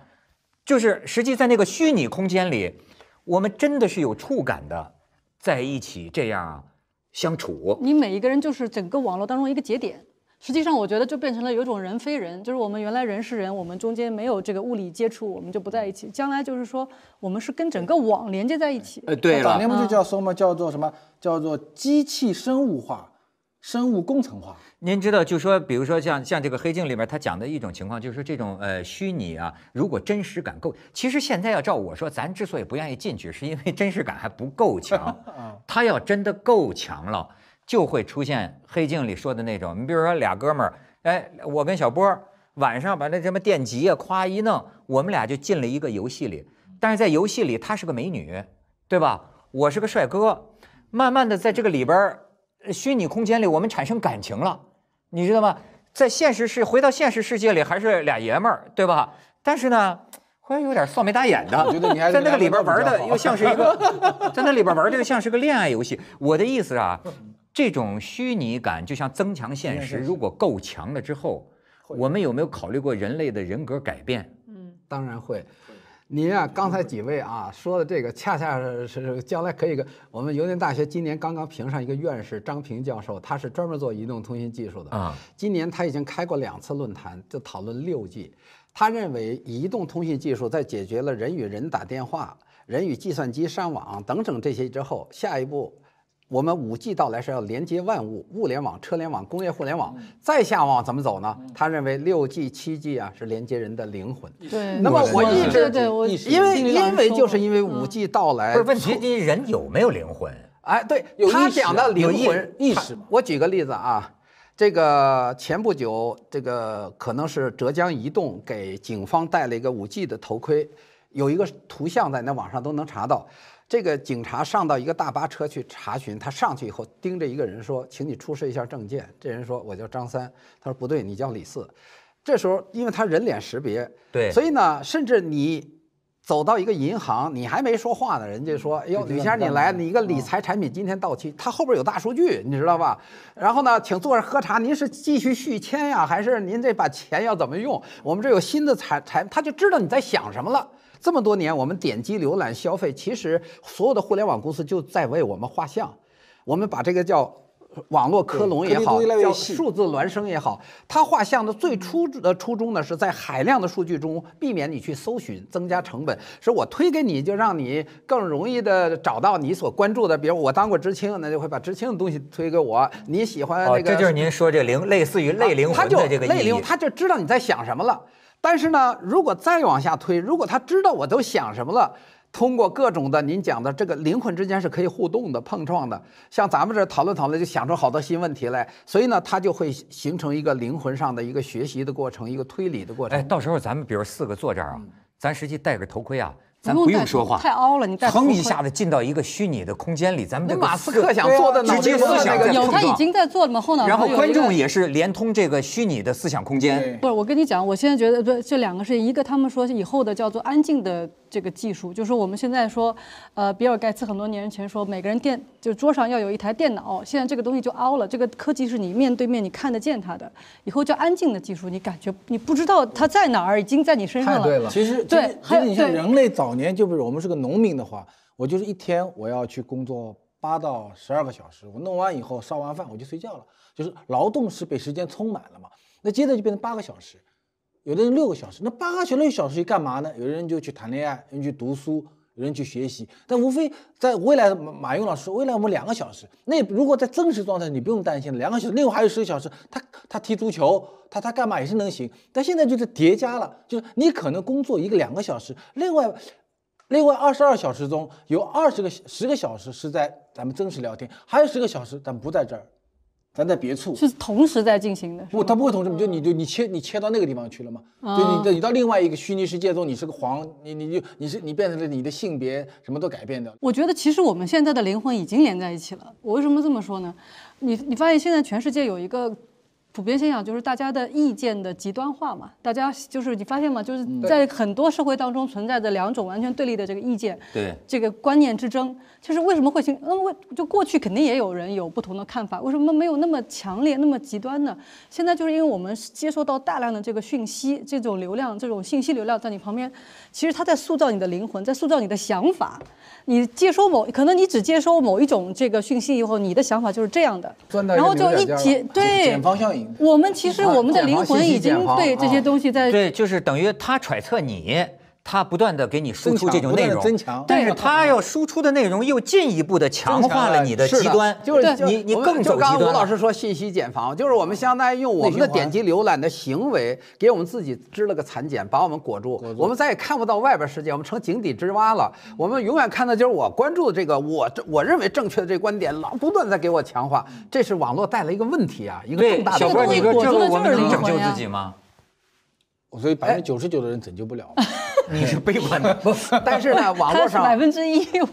就是实际在那个虚拟空间里，我们真的是有触感的，在一起这样相处。你每一个人就是整个网络当中一个节点。实际上，我觉得就变成了有一种人非人，就是我们原来人是人，我们中间没有这个物理接触，我们就不在一起。将来就是说，我们是跟整个网连接在一起。对了，早年不就叫说嘛，叫做什么？叫做机器生物化。 生物工程化，您知道，就说比如说像这个《黑镜》里面他讲的一种情况，就是说这种虚拟啊，如果真实感够，其实现在要照我说，咱之所以不愿意进去，是因为真实感还不够强。他要真的够强了，就会出现《黑镜》里说的那种，你比如说俩哥们儿，哎，我跟小波晚上把那什么电极啊，夸一弄，我们俩就进了一个游戏里。但是在游戏里她是个美女，对吧？我是个帅哥，慢慢的在这个里边虚拟空间里我们产生感情了，你知道吗？在现实世回到现实世界里还是俩爷们儿，对吧？但是呢，好像有点扫眉打眼的，我觉得你还在那个里边玩的又像是一个，在那里边玩的又像是个恋爱游戏。我的意思啊，这种虚拟感就像增强现实，如果够强了之后，我们有没有考虑过人类的人格改变？嗯，当然会。 您啊，刚才几位啊说的这个，恰恰是将来可以跟我们邮电大学今年刚刚评上一个院士张平教授，他是专门做移动通信技术的啊。今年他已经开过2次论坛，就讨论6G。他认为移动通信技术在解决了人与人打电话、人与计算机上网等等这些之后，下一步我们5G 到来是要连接万物，物联网、车联网、工业互联网，再下网怎么走呢？他认为6G、7G 啊是连接人的灵魂。对。那么我一直因为就是因为5G 到来，不是问题，人有没有灵魂？哎，对，他讲的灵魂意识。我举个例子啊，这个前不久，这个可能是浙江移动给警方戴了一个5G 的头盔，有一个图像在那网上都能查到。 这个警察上到一个大巴车去查询，他上去以后盯着一个人说：“请你出示一下证件。”这人说：“我叫张三。”他说：“不对，你叫李四。”这时候，因为他人脸识别，对，所以呢，甚至你走到一个银行，你还没说话呢，人家说：“哎呦，吕先生你来，你一个理财产品今天到期。”他后边有大数据，你知道吧？然后呢，请坐着喝茶，您是继续续签呀，还是您这把钱要怎么用？我们这有新的产，他就知道你在想什么了。 这么多年，我们点击、浏览、消费，其实所有的互联网公司就在为我们画像。我们把这个叫网络科隆也好，叫数字孪生也好，它画像的最初的初衷呢，是在海量的数据中避免你去搜寻，增加成本。是我推给你，就让你更容易的找到你所关注的。比如我当过知青，那就会把知青的东西推给我。你喜欢那个，这就是您说这灵，类似于类灵魂的这个意义。他就知道你在想什么了。 但是呢，如果再往下推，如果他知道我都想什么了，通过各种的您讲的这个灵魂之间是可以互动的、碰撞的。像咱们这讨论讨论，就想出好多新问题来。所以呢，它就会形成一个灵魂上的一个学习的过程，一个推理的过程。哎，到时候咱们比如4个坐这儿啊，咱实际戴个头盔啊。 咱不用说话，太凹了，你蹭一下子进到一个虚拟的空间里，咱们这马斯克想做的直接思想有，他已经在做了嘛，后脑勺。然后观众也是连通这个虚拟的思想空间。不是，我跟你讲，我现在觉得不，这2个是一个，他们说以后的叫做安静的这个技术，就是我们现在说，比尔盖茨很多年前说，每个人就桌上要有一台电脑，现在这个东西就凹了，这个科技是你面对面你看得见它的，以后叫安静的技术，你感觉你不知道它在哪儿，已经在你身上了。太对了，其实对，还有你像人类早。 早年就比如我们是个农民的话，我就是一天我要去工作8到12个小时，我弄完以后烧完饭我就睡觉了，就是劳动是被时间充满了嘛。那接着就变成8个小时，有的人6个小时，那8个小时干嘛呢？有的人就去谈恋爱，有人去读书，有人去学习。但无非在未来，马云老师，未来我们2个小时，那如果在真实状态你不用担心了，2个小时，另外还有10个小时，他踢足球。 他干嘛也是能行，但现在就是叠加了，就是你可能工作1个2个小时，另外22小时中有10个小时是在咱们真实聊天，还有10个小时咱不在这儿，咱在别处，是同时在进行的。不，他不会同时，你切到那个地方去了嘛？就你到另外一个虚拟世界中，你是个皇，你变成了你的性别，什么都改变掉。我觉得其实我们现在的灵魂已经连在一起了。我为什么这么说呢？你发现现在全世界有一个。 普遍现象就是大家的意见的极端化嘛，大家就是你发现吗？就是在很多社会当中存在着2种完全对立的这个意见，对这个观念之争，就是为什么会形？就过去肯定也有人有不同的看法，为什么没有那么强烈、那么极端呢？现在就是因为我们接收到大量的这个讯息，这种流量、这种信息流量在你旁边，其实它在塑造你的灵魂，在塑造你的想法。你接收可能你只接收某一种这个讯息以后，你的想法就是这样的，然后就一解对减方效应。 我们其实我们的灵魂已经对这些东西在对，就是等于他揣测你，他不断的给你输出这种内容，但是他要输出的内容又进一步的强化了你的极端，就是你更走极端。就刚刚吴老师说信息茧房，就是我们相当于用我们的点击浏览的行为，给我们自己织了个蚕茧，把我们裹住，我们再也看不到外边世界，我们成井底之蛙了。我们永远看到就是我关注的这个我认为正确的这个观点，老不断在给我强化，这是网络带来一个问题啊，一个更大的问题。小哥，你说这个我们能拯救自己吗？所以99%的人拯救不了。你是悲观的。不，但是呢，网络上1%，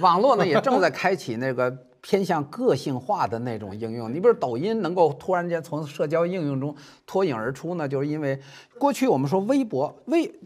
网络呢也正在开启那个偏向个性化的那种应用。你比如抖音能够突然间从社交应用中脱颖而出呢，就是因为过去我们说微博，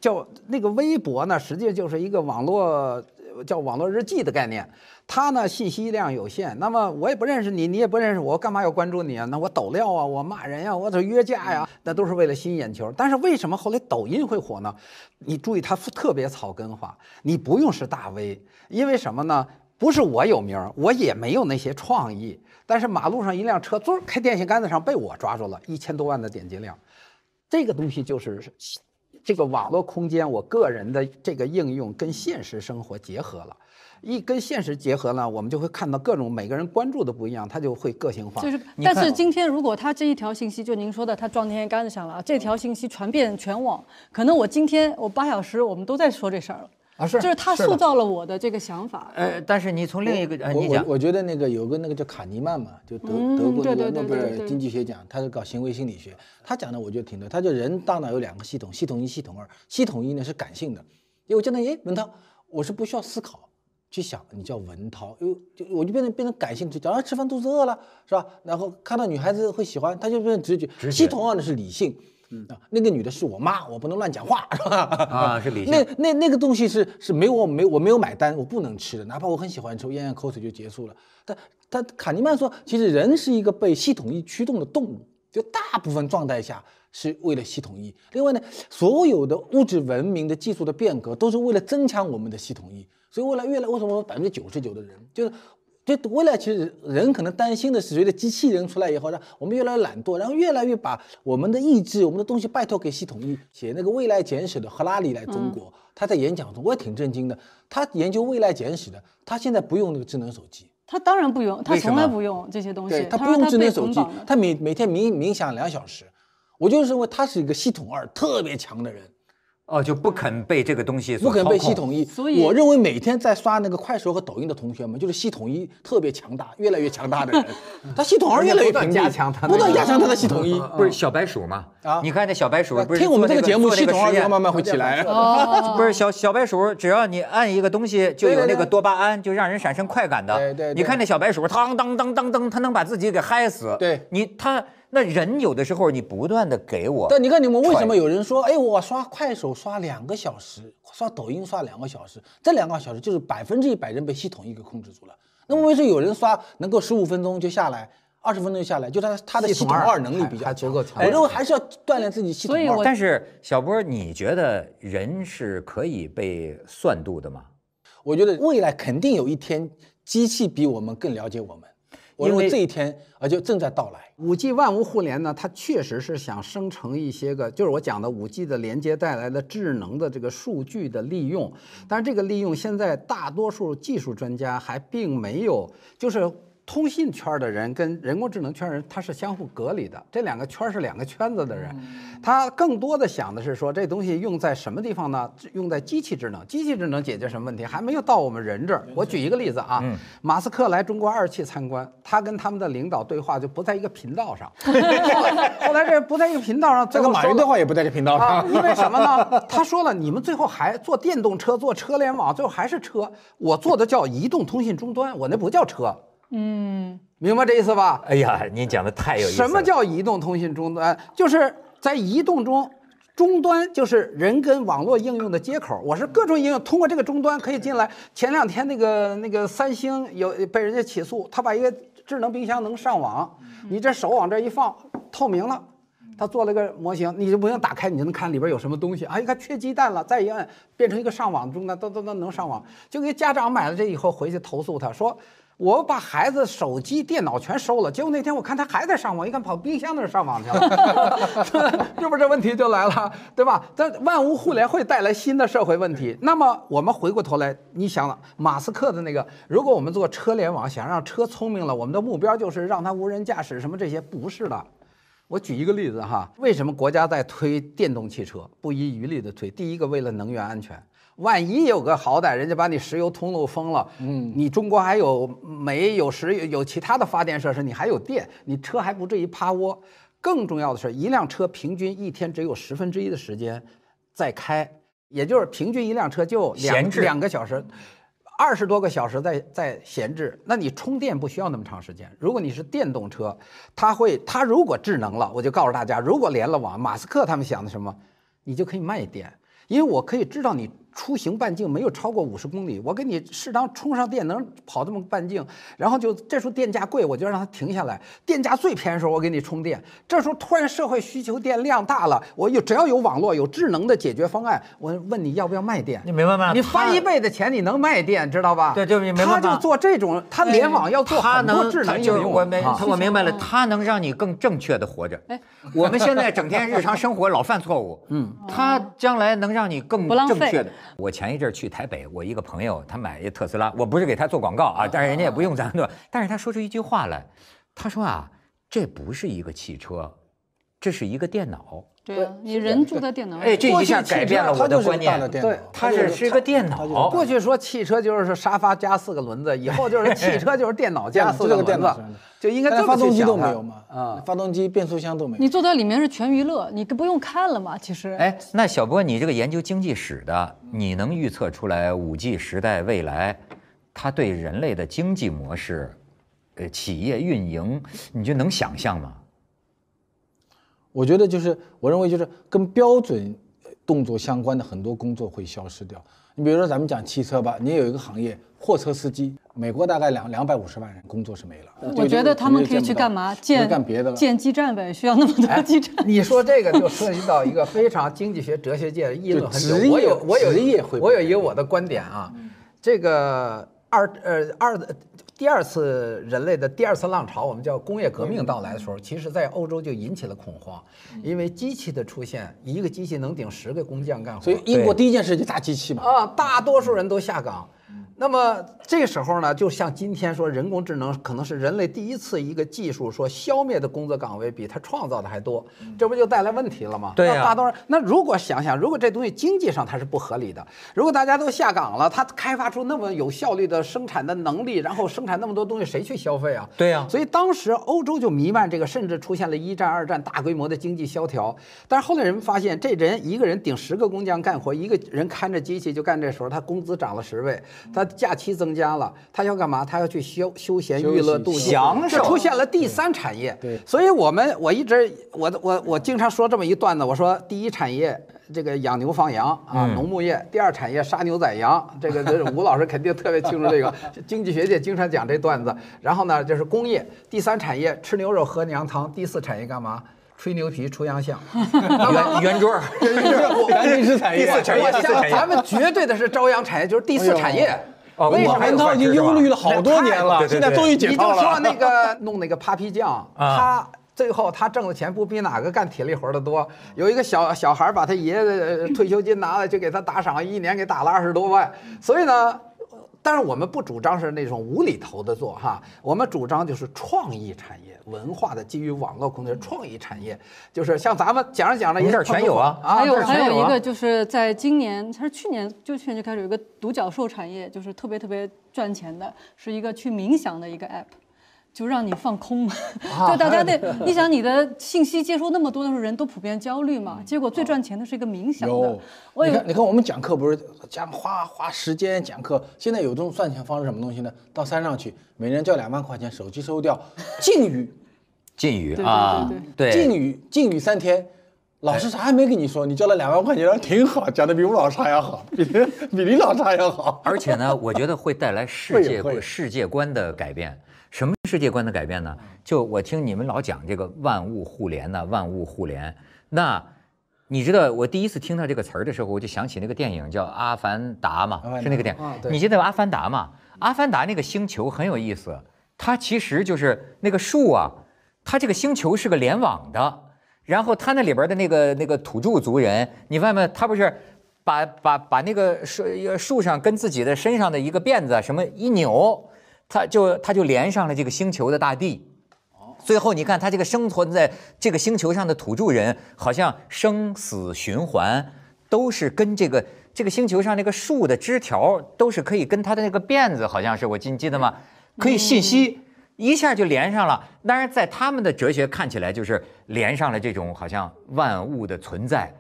叫那个微博呢，实际就是一个网络。叫网络日记的概念，它呢信息量有限，那么我也不认识你，你也不认识我，干嘛要关注你啊？那我抖料啊，我骂人呀、我约架呀、那都是为了吸引眼球。但是为什么后来抖音会火呢？你注意，它特别草根化，你不用是大 V， 因为什么呢？不是我有名，我也没有那些创意，但是马路上一辆车突然开电线杆子上被我抓住了，1000多万的点击量，这个东西就是。这个网络空间，我个人的这个应用跟现实生活结合了，一跟现实结合呢，我们就会看到各种每个人关注的不一样，它就会个性化。就是，但是今天如果它这一条信息，就您说的，它撞电线杆子上了啊，这条信息传遍全网，可能我今天我8小时我们都在说这事儿了啊，是，就是它塑造了我的这个想法。但是你从另一个，你讲，我觉得那个有个那个叫卡尼曼嘛，就德国那个诺贝尔经济学奖，他是搞行为心理学。他讲的我觉得挺对，他就人大脑有2个系统，系统一、系统二。系统一呢是感性的，因为我见到文涛，我是不需要思考去想，你叫文涛，因为我就变成感性直觉，吃饭肚子饿了是吧？然后看到女孩子会喜欢，他就变成直觉。系统二呢是理性，那个女的是我妈，我不能乱讲话是吧？啊，是理性。那个东西是我没有买单，我不能吃的，哪怕我很喜欢吃，我咽咽口水就结束了。但卡尼曼说，其实人是一个被系统一驱动的动物。就大部分状态下是为了系统一，另外呢，所有的物质文明的技术的变革都是为了增强我们的系统一，所以未来为什么99%的人就是，对未来其实人可能担心的是，随着机器人出来以后，让我们越来越懒惰，然后越来越把我们的意志、我们的东西拜托给系统一。写那个《未来简史》的赫拉利来中国，他在演讲中我也挺震惊的，他研究《未来简史》的，他现在不用那个智能手机。他当然不用，他从来不用这些东西。他不用智能手机，他每天冥想2小时。我就是认为他是一个系统二特别强的人，哦，就不肯被这个东西所操控，不肯被系统一。所以我认为每天在刷那个快手和抖音的同学们，就是系统一特别强大，越来越强大的人。他系统二越来越不断加强他的系统一。不是小白鼠吗？啊，你看那小白鼠，不是听我们这个节目，系统二慢慢会起来。不是小白鼠，只要你按一个东西，就有那个多巴胺，就让人产生快感的。对，你看那小白鼠，当当当当当，他能把自己给嗨死。对，那人有的时候你不断的给我，但你看你们为什么有人说，哎，我刷快手刷2个小时，刷抖音刷2个小时，这2个小时就是100%人被系统一给控制住了。那么为什么有人刷能够15分钟就下来，20分钟就下来，就他的系统二能力比较强。我认为还是要锻炼自己系统二。但是小波，你觉得人是可以被算度的吗？我觉得未来肯定有一天，机器比我们更了解我们。我认为这一天啊就正在到来。5G 万物互联呢，它确实是想生成一些个，就是我讲的5G 的连接带来的智能的这个数据的利用。但是这个利用现在大多数技术专家还并没有，就是通信圈的人跟人工智能圈人他是相互隔离的，这2个圈是2个圈子的人，他更多的想的是说这东西用在什么地方呢？用在机器智能，机器智能解决什么问题？还没有到我们人这儿。我举一个例子啊，马斯克来中国2期参观，他跟他们的领导对话就不在一个频道上，后来这不在一个频道上，这个马云对话也不在这频道上，因为什么呢？他说了，你们最后还做电动车，做车联网，最后还是车，我做的叫移动通信终端，我那不叫车。明白这意思吧？哎呀，你讲的太有意思了。什么叫移动通信终端？就是在移动中，终端就是人跟网络应用的接口。我是各种应用通过这个终端可以进来。前2天那个3星有被人家起诉，他把一个智能冰箱能上网，你这手往这一放，透明了。他做了个模型，你就不用打开，你就能看里边有什么东西啊！一看缺鸡蛋了，再一按，变成一个上网终端，都能上网。就给家长买了这以后回去投诉他说。我把孩子手机、电脑全收了，结果那天我看他还在上网，一看跑冰箱那儿上网去了，是不是这问题就来了，对吧？但万物互联会带来新的社会问题。那么我们回过头来，你想了马斯克的那个，如果我们做车联网，想让车聪明了，我们的目标就是让它无人驾驶什么这些，不是的。我举一个例子哈，为什么国家在推电动汽车，不遗余力的推？第一个，为了能源安全。万一有个好歹，人家把你石油通路封了，你中国还有煤、有石油、有其他的发电设施，你还有电，你车还不至于趴窝。更重要的是，一辆车平均一天只有1/10的时间在开，也就是平均一辆车就两个小时，20多个小时在闲置。那你充电不需要那么长时间。如果你是电动车，它如果智能了，我就告诉大家，如果连了网，马斯克他们想的什么，你就可以卖电，因为我可以知道你出行半径没有超过50公里，我给你适当充上电，能跑这么半径，然后就这时候电价贵，我就让它停下来，电价最便宜的时候我给你充电，这时候突然社会需求电量大了，我只要有网络有智能的解决方案，我问你要不要卖电，你明白吗？你翻1倍的钱你能卖电，知道吧？对，就你明白吗？他就做这种，他联网要做很多智能应用，我明白了，他能让你更正确的活着。我们现在整天日常生活老犯错误，他将来能让你更正确的。我前一阵去台北，我一个朋友他买一特斯拉，我不是给他做广告啊，但是人家也不用咱们，但是他说出一句话来，他说啊，这不是一个汽车，这是一个电脑。对啊，你人住在电脑上。哎，这一下改变了我的观念。对，它是一个电脑。过去说汽车就是沙发加4个轮子，以后就是汽车就是电脑加4个轮子，就应该这么去想。发动机都没有嘛？啊，发动机、变速箱都没有。你坐在里面是全娱乐，你不用看了嘛？其实。哎，那小波，你这个研究经济史的，你能预测出来5G 时代未来，它对人类的经济模式、企业运营，你就能想象吗？我觉得就是，我认为就是跟标准动作相关的很多工作会消失掉。你比如说咱们讲汽车吧，你也有一个行业，货车司机，美国大概250万人工作是没了。我觉得他们可以去干嘛？建基站呗，需要那么多基站。你说这个就涉及到一个非常经济学、哲学界的议论很久。我有一个我的观点啊，这个第二次人类的第二次浪潮，我们叫工业革命到来的时候，其实在欧洲就引起了恐慌，因为机器的出现，一个机器能顶10个工匠干活，所以英国第一件事就打机器嘛。啊，大多数人都下岗。那么这时候呢，就像今天说人工智能可能是人类第一次一个技术说消灭的工作岗位比它创造的还多，这不就带来问题了吗？对呀。那如果想想，如果这东西经济上它是不合理的，如果大家都下岗了，它开发出那么有效率的生产的能力，然后生产那么多东西，谁去消费啊？对呀。所以当时欧洲就弥漫这个，甚至出现了1战、2战大规模的经济萧条。但是后来人们发现，这人一个人顶10个工匠干活，一个人看着机器就干这时候，他工资涨了10倍，他假期增加了，他要干嘛？他要去休闲娱乐度假，这出现了第3产业。对，所以我经常说这么一段子，我说第1产业这个养牛放羊啊，农牧业；第2产业杀牛宰羊，这吴老师肯定特别清楚这个，经济学界经常讲这段子。然后呢，就是工业；第3产业吃牛肉喝娘汤；第4产业干嘛？吹牛皮出洋相，圆桌儿，第4产业，第4产业，咱们绝对的是朝阳产业，就是第4产业。哦，我们都已经忧虑了好多年了，现在终于解放了。你就说那个弄那个扒皮匠，最后他挣的钱不比哪个干体力活的多。有一个小孩把他爷爷的退休金拿了，就给他打赏，1年给打了20多万。所以呢。但是我们不主张是那种无厘头的做哈，我们主张就是创意产业，文化的基于网络空间创意产业，就是像咱们讲着讲着，一点全有啊。还有一个就是在今年，它是去年就开始有一个独角兽产业，就是特别赚钱的，是一个去冥想的一个 app。就让你放空嘛，就大家你想你的信息接收那么多的时候，人都普遍焦虑嘛。结果最赚钱的是一个冥想的。你看我们讲课不是讲花时间讲课，现在有这种赚钱方式什么东西呢？到山上去，每人交2万块钱，手机收掉，禁语啊，对，禁语3天。老师啥也没跟你说，你交了2万块钱，挺好，讲的比吴老师还要好，比李老师还要好。而且呢，我觉得会带来世界观的改变。什么世界观的改变呢？就我听你们老讲这个万物互联呢，万物互联。那你知道我第一次听到这个词儿的时候，我就想起那个电影叫《阿凡达》嘛，是那个电影。你记得《阿凡达》吗？《阿凡达》那个星球很有意思，它其实就是那个树啊，它这个星球是个联网的，然后它那里边的那个土著族人，你外面他不是把那个树上跟自己的身上的一个辫子什么一扭。它就连上了这个星球的大地，最后你看它这个生存在这个星球上的土著人，好像生死循环都是跟这个星球上那个树的枝条都是可以跟它的那个辫子，好像是我记得吗？可以信息一下就连上了。当然，在他们的哲学看起来就是连上了这种好像万物的存在。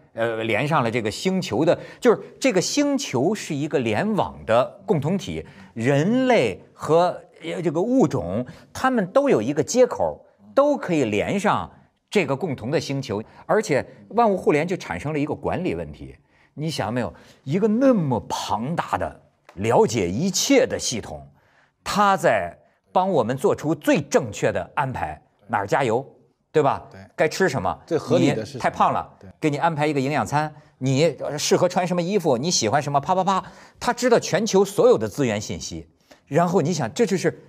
连上了这个星球的，就是这个星球是一个联网的共同体，人类和这个物种，他们都有一个接口，都可以连上这个共同的星球，而且万物互联就产生了一个管理问题。你想没有，一个那么庞大的了解一切的系统，它在帮我们做出最正确的安排，哪儿加油？ 对吧？对，该吃什么？最合理的是太胖了，给你安排一个营养餐，你适合穿什么衣服，你喜欢什么，啪啪啪，他知道全球所有的资源信息。然后你想，这就是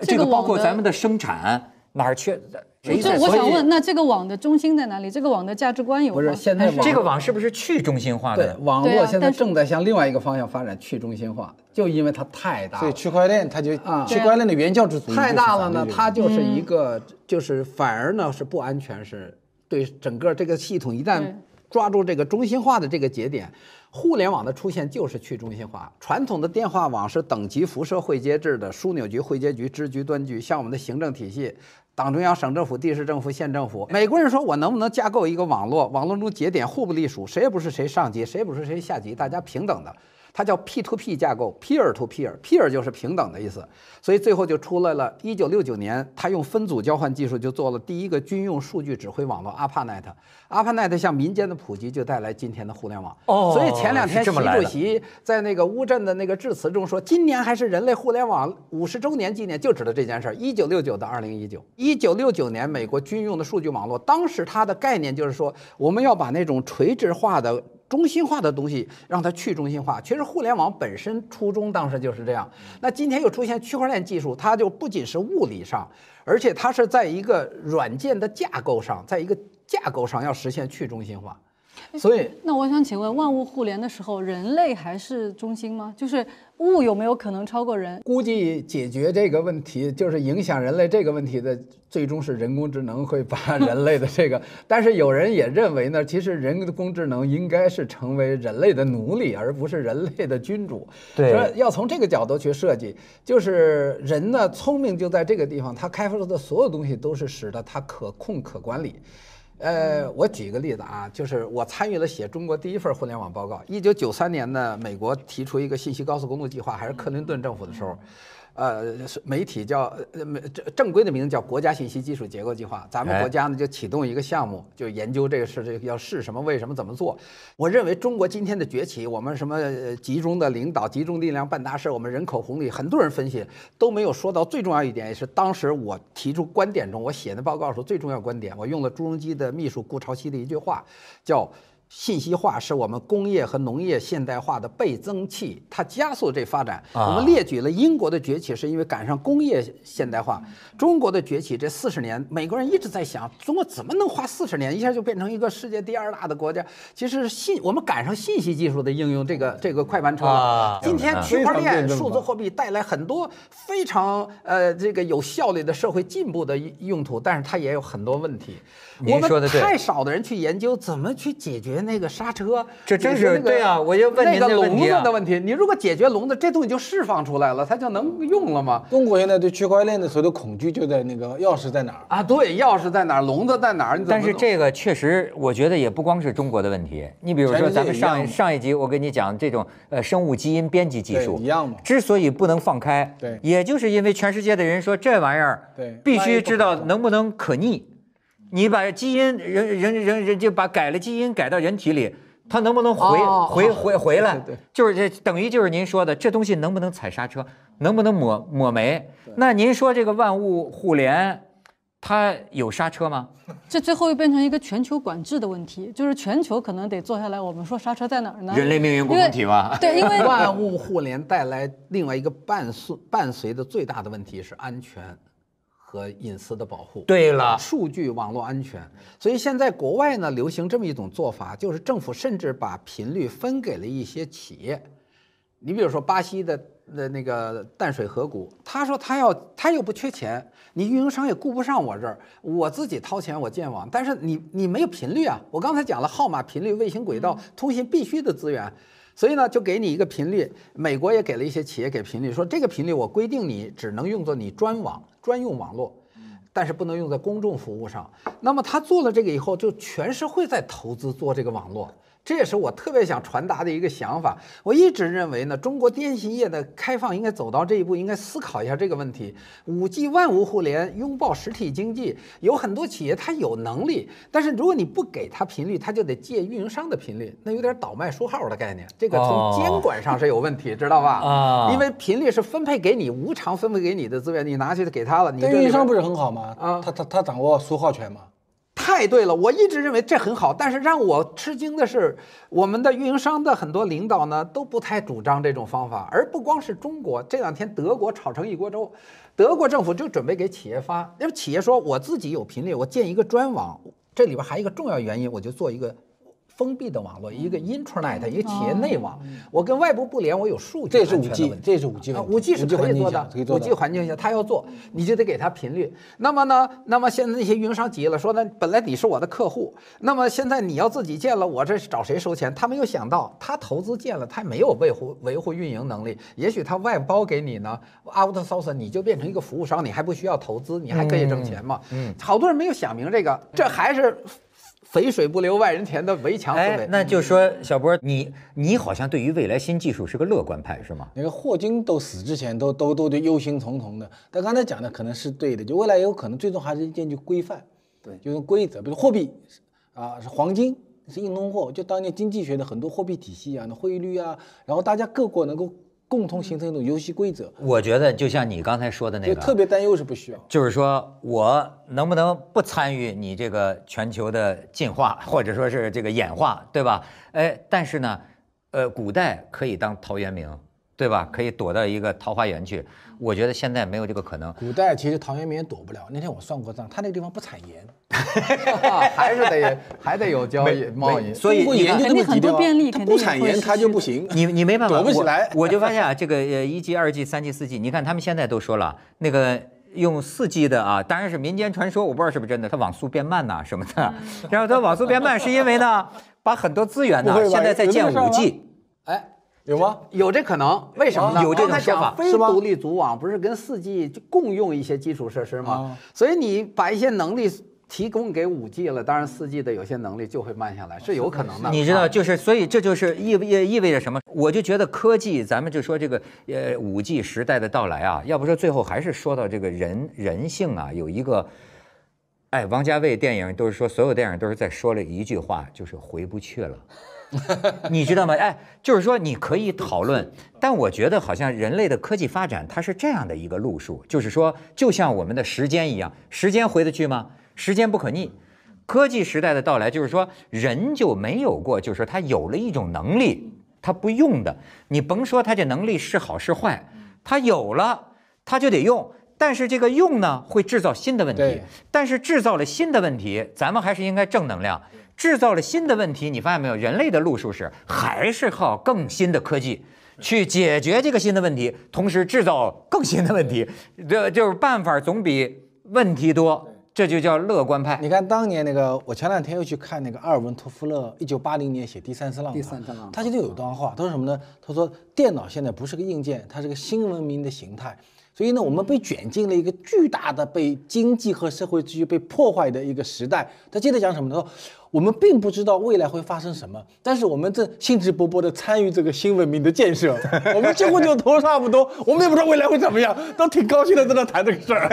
这个包括咱们的生产哪儿缺？这我想问，那这个网的中心在哪里？这个网的价值观有吗？不是现在这个网是不是去中心化的？对，网络现在正在向另外一个方向发展，去中心化，就因为它太大了。所以区块链它就区块链的原教旨主义太大了呢，它就是一个。 就是反而呢是不安全，是对整个这个系统一旦抓住这个中心化的这个节点，互联网的出现就是去中心化。传统的电话网是等级辐射会接制的，枢纽局、会接局、支局、端局，像我们的行政体系，党中央、省政府、地市政府、县政府。美国人说我能不能架构一个网络？网络中节点互不隶属，谁也不是谁上级，谁也不是谁下级，大家平等的。 它叫 P2P 架构 ，peer to peer，peer 就是平等的意思，所以最后就出来了。1969年，他用分组交换技术就做了第一个军用数据指挥网络 ARPANET。ARPANET 向民间的普及，就带来今天的互联网。哦，所以前两天习主席在那个乌镇的那个致辞中说，今年还是人类互联网50周年纪念，就指的这件事儿。1969到2019，1969年美国军用的数据网络，当时它的概念就是说，我们要把那种垂直化的。 中心化的东西让它去中心化，其实互联网本身初衷当时就是这样。那今天又出现区块链技术，它就不仅是物理上，而且它是在一个软件的架构上，在一个架构上要实现去中心化。所以，那我想请问，万物互联的时候，人类还是中心吗？就是物有没有可能超过人？估计解决这个问题，就是影响人类这个问题的。 最终是人工智能会把人类的这个，但是有人也认为呢，其实人工智能应该是成为人类的奴隶，而不是人类的君主。对，所以要从这个角度去设计，就是人呢聪明就在这个地方，他开发出的所有东西都是使得他可控可管理。我举一个例子啊，就是我参与了写中国第一份互联网报告。1993年呢，美国提出一个信息高速公路计划，还是克林顿政府的时候。 媒体叫正规的名字叫国家信息技术结构计划。咱们国家呢就启动一个项目，就研究这个事要是什么、为什么、怎么做。我认为中国今天的崛起，我们什么集中的领导、集中力量办大事，我们人口红利，很多人分析都没有说到最重要一点，也是当时我提出观点中，我写的报告的时候最重要观点，我用了朱镕基的秘书顾朝夕的一句话，叫。 信息化是我们工业和农业现代化的倍增器，它加速这发展。我们列举了英国的崛起是因为赶上工业现代化，中国的崛起这40年，美国人一直在想中国怎么能花40年一下就变成一个世界2大的国家。其实我们赶上信息技术的应用这个快班车了。今天区块链、数字货币带来很多非常这个有效率的社会进步的用途，但是它也有很多问题。我们太少的人去研究怎么去解决。 那个刹车，这真是对啊！我就问您这个笼子的问题，你如果解决笼子，这东西就释放出来了，它就能用了吗？中国现在对区块链的所有的恐惧就在那个钥匙在哪儿啊？对，钥匙在哪儿，笼子在哪儿？但是这个确实，我觉得也不光是中国的问题。你比如说，咱们上一集我跟你讲这种生物基因编辑技术一样嘛，之所以不能放开，对，也就是因为全世界的人说这玩意儿，对，必须知道能不能可逆。 你把基因人就把改了基因改到人体里，它能不能回来？就是这等于就是您说的这东西能不能踩刹车，能不能抹没？那您说这个万物互联，它有刹车吗？这最后又变成一个全球管制的问题，就是全球可能得坐下来，我们说刹车在哪儿呢？人类命运共同体嘛。对，因为万物互联带来另外一个伴随的最大的问题是安全。 和隐私的保护，对了，数据网络安全。所以现在国外呢流行这么一种做法，就是政府甚至把频率分给了一些企业。你比如说巴西的那个淡水河谷，他说他又不缺钱，你运营商也顾不上我这儿，我自己掏钱我建网，但是你没有频率啊。我刚才讲了号码、频率、卫星轨道、通信必须的资源。 所以呢，就给你一个频率，美国也给了一些企业给频率，说这个频率我规定你只能用作你专用网络，但是不能用在公众服务上。那么他做了这个以后，就全社会在投资做这个网络，这也是我特别想传达的一个想法。我一直认为呢，中国电信业的开放应该走到这一步，应该思考一下这个问题。5G 万物互联，拥抱实体经济，有很多企业它有能力，但是如果你不给它频率，它就得借运营商的频率，那有点倒卖书号的概念。这个从监管上是有问题，知道吧？啊，因为频率是分配给你，无偿分配给你的资源，你拿去给他了，你对运营商不是很好吗？啊，他掌握书号权吗？ 太对了，我一直认为这很好，但是让我吃惊的是，我们的运营商的很多领导呢都不太主张这种方法，而不光是中国，这两天德国炒成一锅粥，德国政府就准备给企业发，那么企业说我自己有频率，我建一个专网，这里边还有一个重要原因，我就做一个封闭的网络，一个 intranet， 一个企业内网，我跟外部不连，我有数据安全的问题。这是 5G， 5G 是可以做的。5G 环境下，它要做，你就得给它频率。那么呢，那么现在那些运营商急了，说呢，本来你是我的客户，那么现在你要自己建了，我这找谁收钱？他没有想到，他投资建了，他没有维护运营能力，也许他外包给你呢 ，outsource， 你就变成一个服务商，你还不需要投资，你还可以挣钱嘛。好多人没有想明这个，这还是。 肥水不流外人田的围墙思维，哎，那就说小波，你好像对于未来新技术是个乐观派，是吗？那个霍金都死之前都对忧心忡忡的，但刚才讲的可能是对的，就未来有可能最终还是建立规范，对，就是规则，比如货币啊，是黄金是硬通货，就当年经济学的很多货币体系啊，那汇率啊，然后大家各国能够。 共同形成一种游戏规则，我觉得就像你刚才说的那个，特别担忧是不需要。就是说我能不能不参与你这个全球的进化，或者说是这个演化，对吧？哎，但是呢，古代可以当陶渊明，对吧？可以躲到一个桃花源去。我觉得现在没有这个可能。古代其实陶渊明也躲不了。那天我算过账，他那个地方不产盐，还是还得有交易贸易，所以盐就这么几条，他不产盐他就不行。你没办法躲不起来。我就发现啊，这个1G、2G、3G、4G， 你看他们现在都说了，那个用4G 的啊，当然是民间传说，我不知道是不是真的，它网速变慢呐什么的。然后它网速变慢是因为呢，把很多资源呢现在在建5G， 哎。 有吗？有这可能？为什么呢？有这种想法，非独立组网不是跟4G 共用一些基础设施吗？所以你把一些能力提供给5G 了，当然4G 的有些能力就会慢下来，是有可能的。你知道，就是所以这就是意味着什么？我就觉得科技，咱们就说这个5G 时代的到来啊，要不说最后还是说到这个人性啊，有一个，哎，王家卫电影都是说，所有电影都是在说了一句话，就是回不去了。 你知道吗？哎，就是说你可以讨论，但我觉得好像人类的科技发展它是这样的一个路数，就是说，就像我们的时间一样，时间回得去吗？时间不可逆。科技时代的到来，就是说人就没有过，就是说他有了一种能力，他不用的。你甭说他这能力是好是坏，他有了他就得用。 但是这个用呢，会制造新的问题。但是制造了新的问题，咱们还是应该正能量。制造了新的问题，你发现没有？人类的路数是还是靠更新的科技去解决这个新的问题，同时制造更新的问题。这就是办法总比问题多，这就叫乐观派。你看当年那个，我前两天又去看那个阿尔文托夫勒1980年写《第三次浪潮》，他其实有段话，他说什么呢？他说电脑现在不是个硬件，它是个新文明的形态。 所以呢，我们被卷进了一个巨大的被经济和社会秩序被破坏的一个时代。他接着讲什么呢？我们并不知道未来会发生什么，但是我们正兴致勃勃地参与这个新文明的建设。我们几乎就投入差不多，我们也不知道未来会怎么样，都挺高兴的在那谈这个事儿。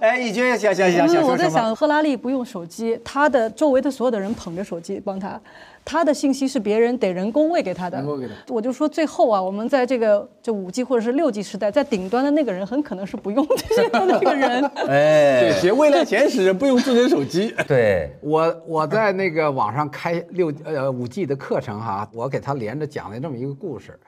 哎，义军想说什么？我在想，赫拉利不用手机，他的周围的所有的人捧着手机帮他。 他的信息是别人得人工喂给他的，我就说最后啊，我们在这5G 或者是6G 时代，在顶端的那个人很可能是不用这些的那个人。哎，对，未来原始人不用智能手机。对，我在那个网上开5G 的课程哈，我给他连着讲了这么一个故事，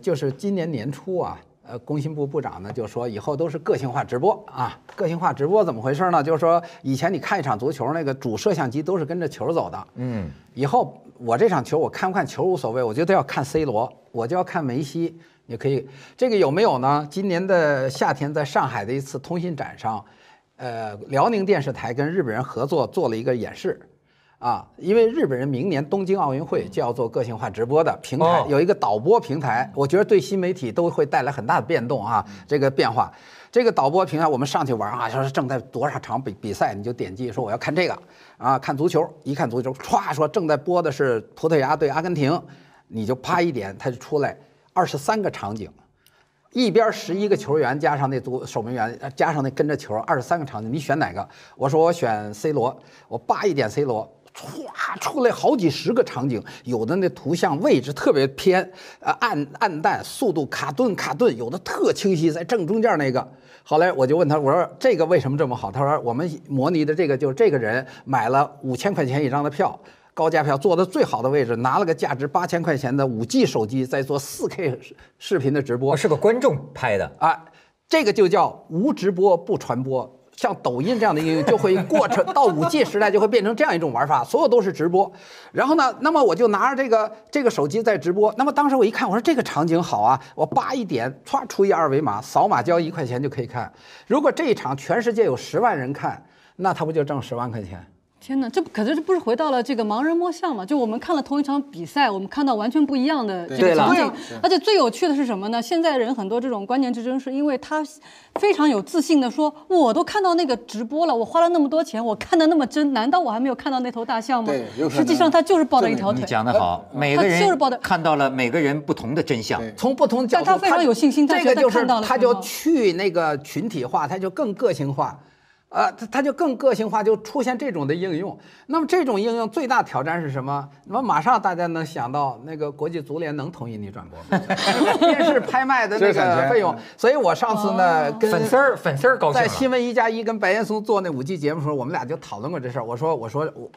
就是今年年初啊。 工信部部长呢就说以后都是个性化直播啊，个性化直播怎么回事呢？就是说以前你看一场足球，那个主摄像机都是跟着球走的，嗯，以后我这场球我看不看球无所谓，我觉得要看 C 罗，我就要看梅西，也可以。这个有没有呢？今年的夏天在上海的一次通信展上，辽宁电视台跟日本人合作做了一个演示。 啊，因为日本人明年东京奥运会就要做个性化直播的平台，有一个导播平台，我觉得对新媒体都会带来很大的变动啊，这个变化。这个导播评价我们上去玩啊，说是正在多少场比赛，你就点击说我要看这个啊，看足球，一看足球，歘说正在播的是葡萄牙对阿根廷，你就啪一点，它就出来23个场景。 一边11个球员加上那组守门员，加上那跟着球，23个场景，你选哪个？我说我选 C 罗，我叭一点 C 罗，唰出来好几十个场景，有的那图像位置特别偏，暗淡，速度卡顿，有的特清晰，在正中间那个。后来我就问他，我说这个为什么这么好？他说我们模拟的这个就是这个人买了5000块钱一张的票。 高价票坐的最好的位置，拿了个价值8000块钱的5G 手机，在做4K 视频的直播，是个观众拍的啊，这个就叫无直播不传播。像抖音这样的应用就会过程到5G 时代就会变成这样一种玩法，所有都是直播。然后呢，那么我就拿着这个手机在直播。那么当时我一看，我说这个场景好啊，我叭一点，歘出一二维码，扫码交1块钱就可以看。如果这一场全世界有10万人看，那他不就挣10万块钱？ 天哪，这可是这不是回到了这个盲人摸象嘛？就我们看了同一场比赛，我们看到完全不一样的这个场景。而且最有趣的是什么呢？现在人很多这种观念之争，是因为他非常有自信的说：“我都看到那个直播了，我花了那么多钱，我看得那么真，难道我还没有看到那头大象吗？”对，实际上他就是抱着一条腿。你讲得好，每个人就是抱着看到了每个人不同的真相，从不同角度。但他非常有信心，这个就是他就去那个群体化，他就更个性化。 它就更个性化，就出现这种的应用。那么这种应用最大挑战是什么？那么马上大家能想到，那个国际足联能同意你转播吗？电视拍卖的那个费用。所以我上次呢，跟粉丝儿高兴在新闻1+1跟白岩松做那5G节目的时候，我们俩就讨论过这事儿。我说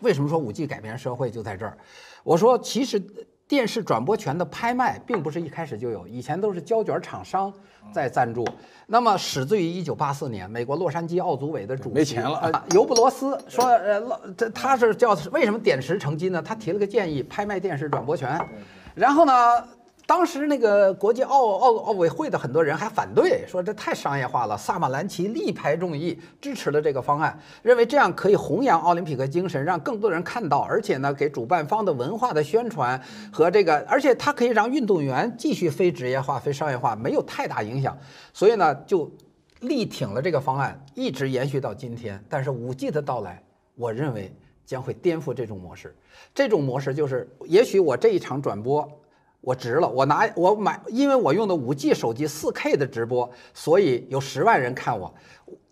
为什么说5G 改变社会就在这儿？我说其实电视转播权的拍卖并不是一开始就有，以前都是胶卷厂商。 在赞助，那么始自于1984年，美国洛杉矶奥组委的主席没钱了尤布罗斯说，他是叫为什么点石成金呢？他提了个建议，拍卖电视转播权。然后呢，当时那个国际奥委会的很多人还反对，说这太商业化了。萨马兰奇力排众议支持了这个方案，认为这样可以弘扬奥林匹克精神，让更多人看到，而且呢，给主办方的文化的宣传和这个，而且它可以让运动员继续非职业化、非商业化，没有太大影响。所以呢，就力挺了这个方案，一直延续到今天。但是5G 的到来，我认为将会颠覆这种模式。这种模式就是，也许我这一场转播。 我值了，我买，因为我用的5G 手机4K 的直播，所以有10万人看我，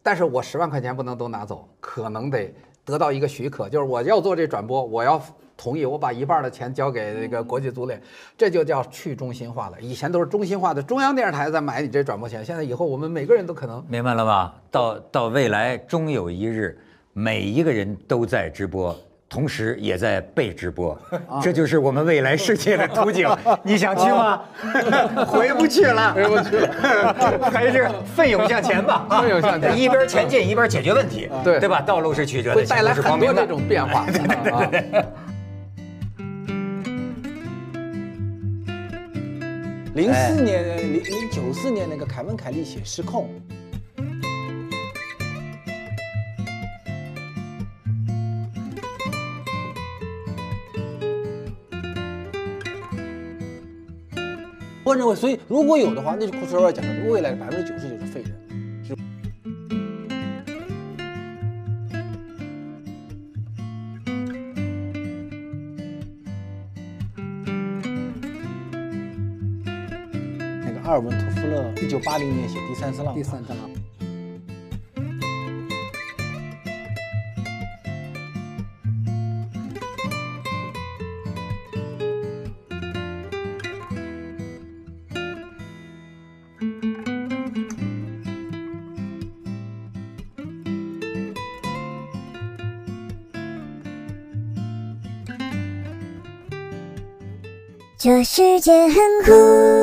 但是我10万块钱不能都拿走，可能得得到一个许可，就是我要做这转播，我要同意，我把一半的钱交给那个国际足联，这就叫去中心化了。以前都是中心化的，中央电视台在买你这转播权，现在以后我们每个人都可能明白了吧？到未来终有一日，每一个人都在直播。 同时也在被直播，这就是我们未来世界的图景。你想去吗？回不去了，回不去了，还是奋勇向前吧，奋勇向前，一边前进一边解决问题，对对吧？道路是曲折的，会带来很多这种变化。对对对对。04年、94年那个凯文·凯利写《失控》。 我认为，所以如果有的话，那就库茨韦尔讲的，未来的99%是废人。那个阿尔文·托夫勒1980年写《第三次浪》。第三次浪。 这世界很酷。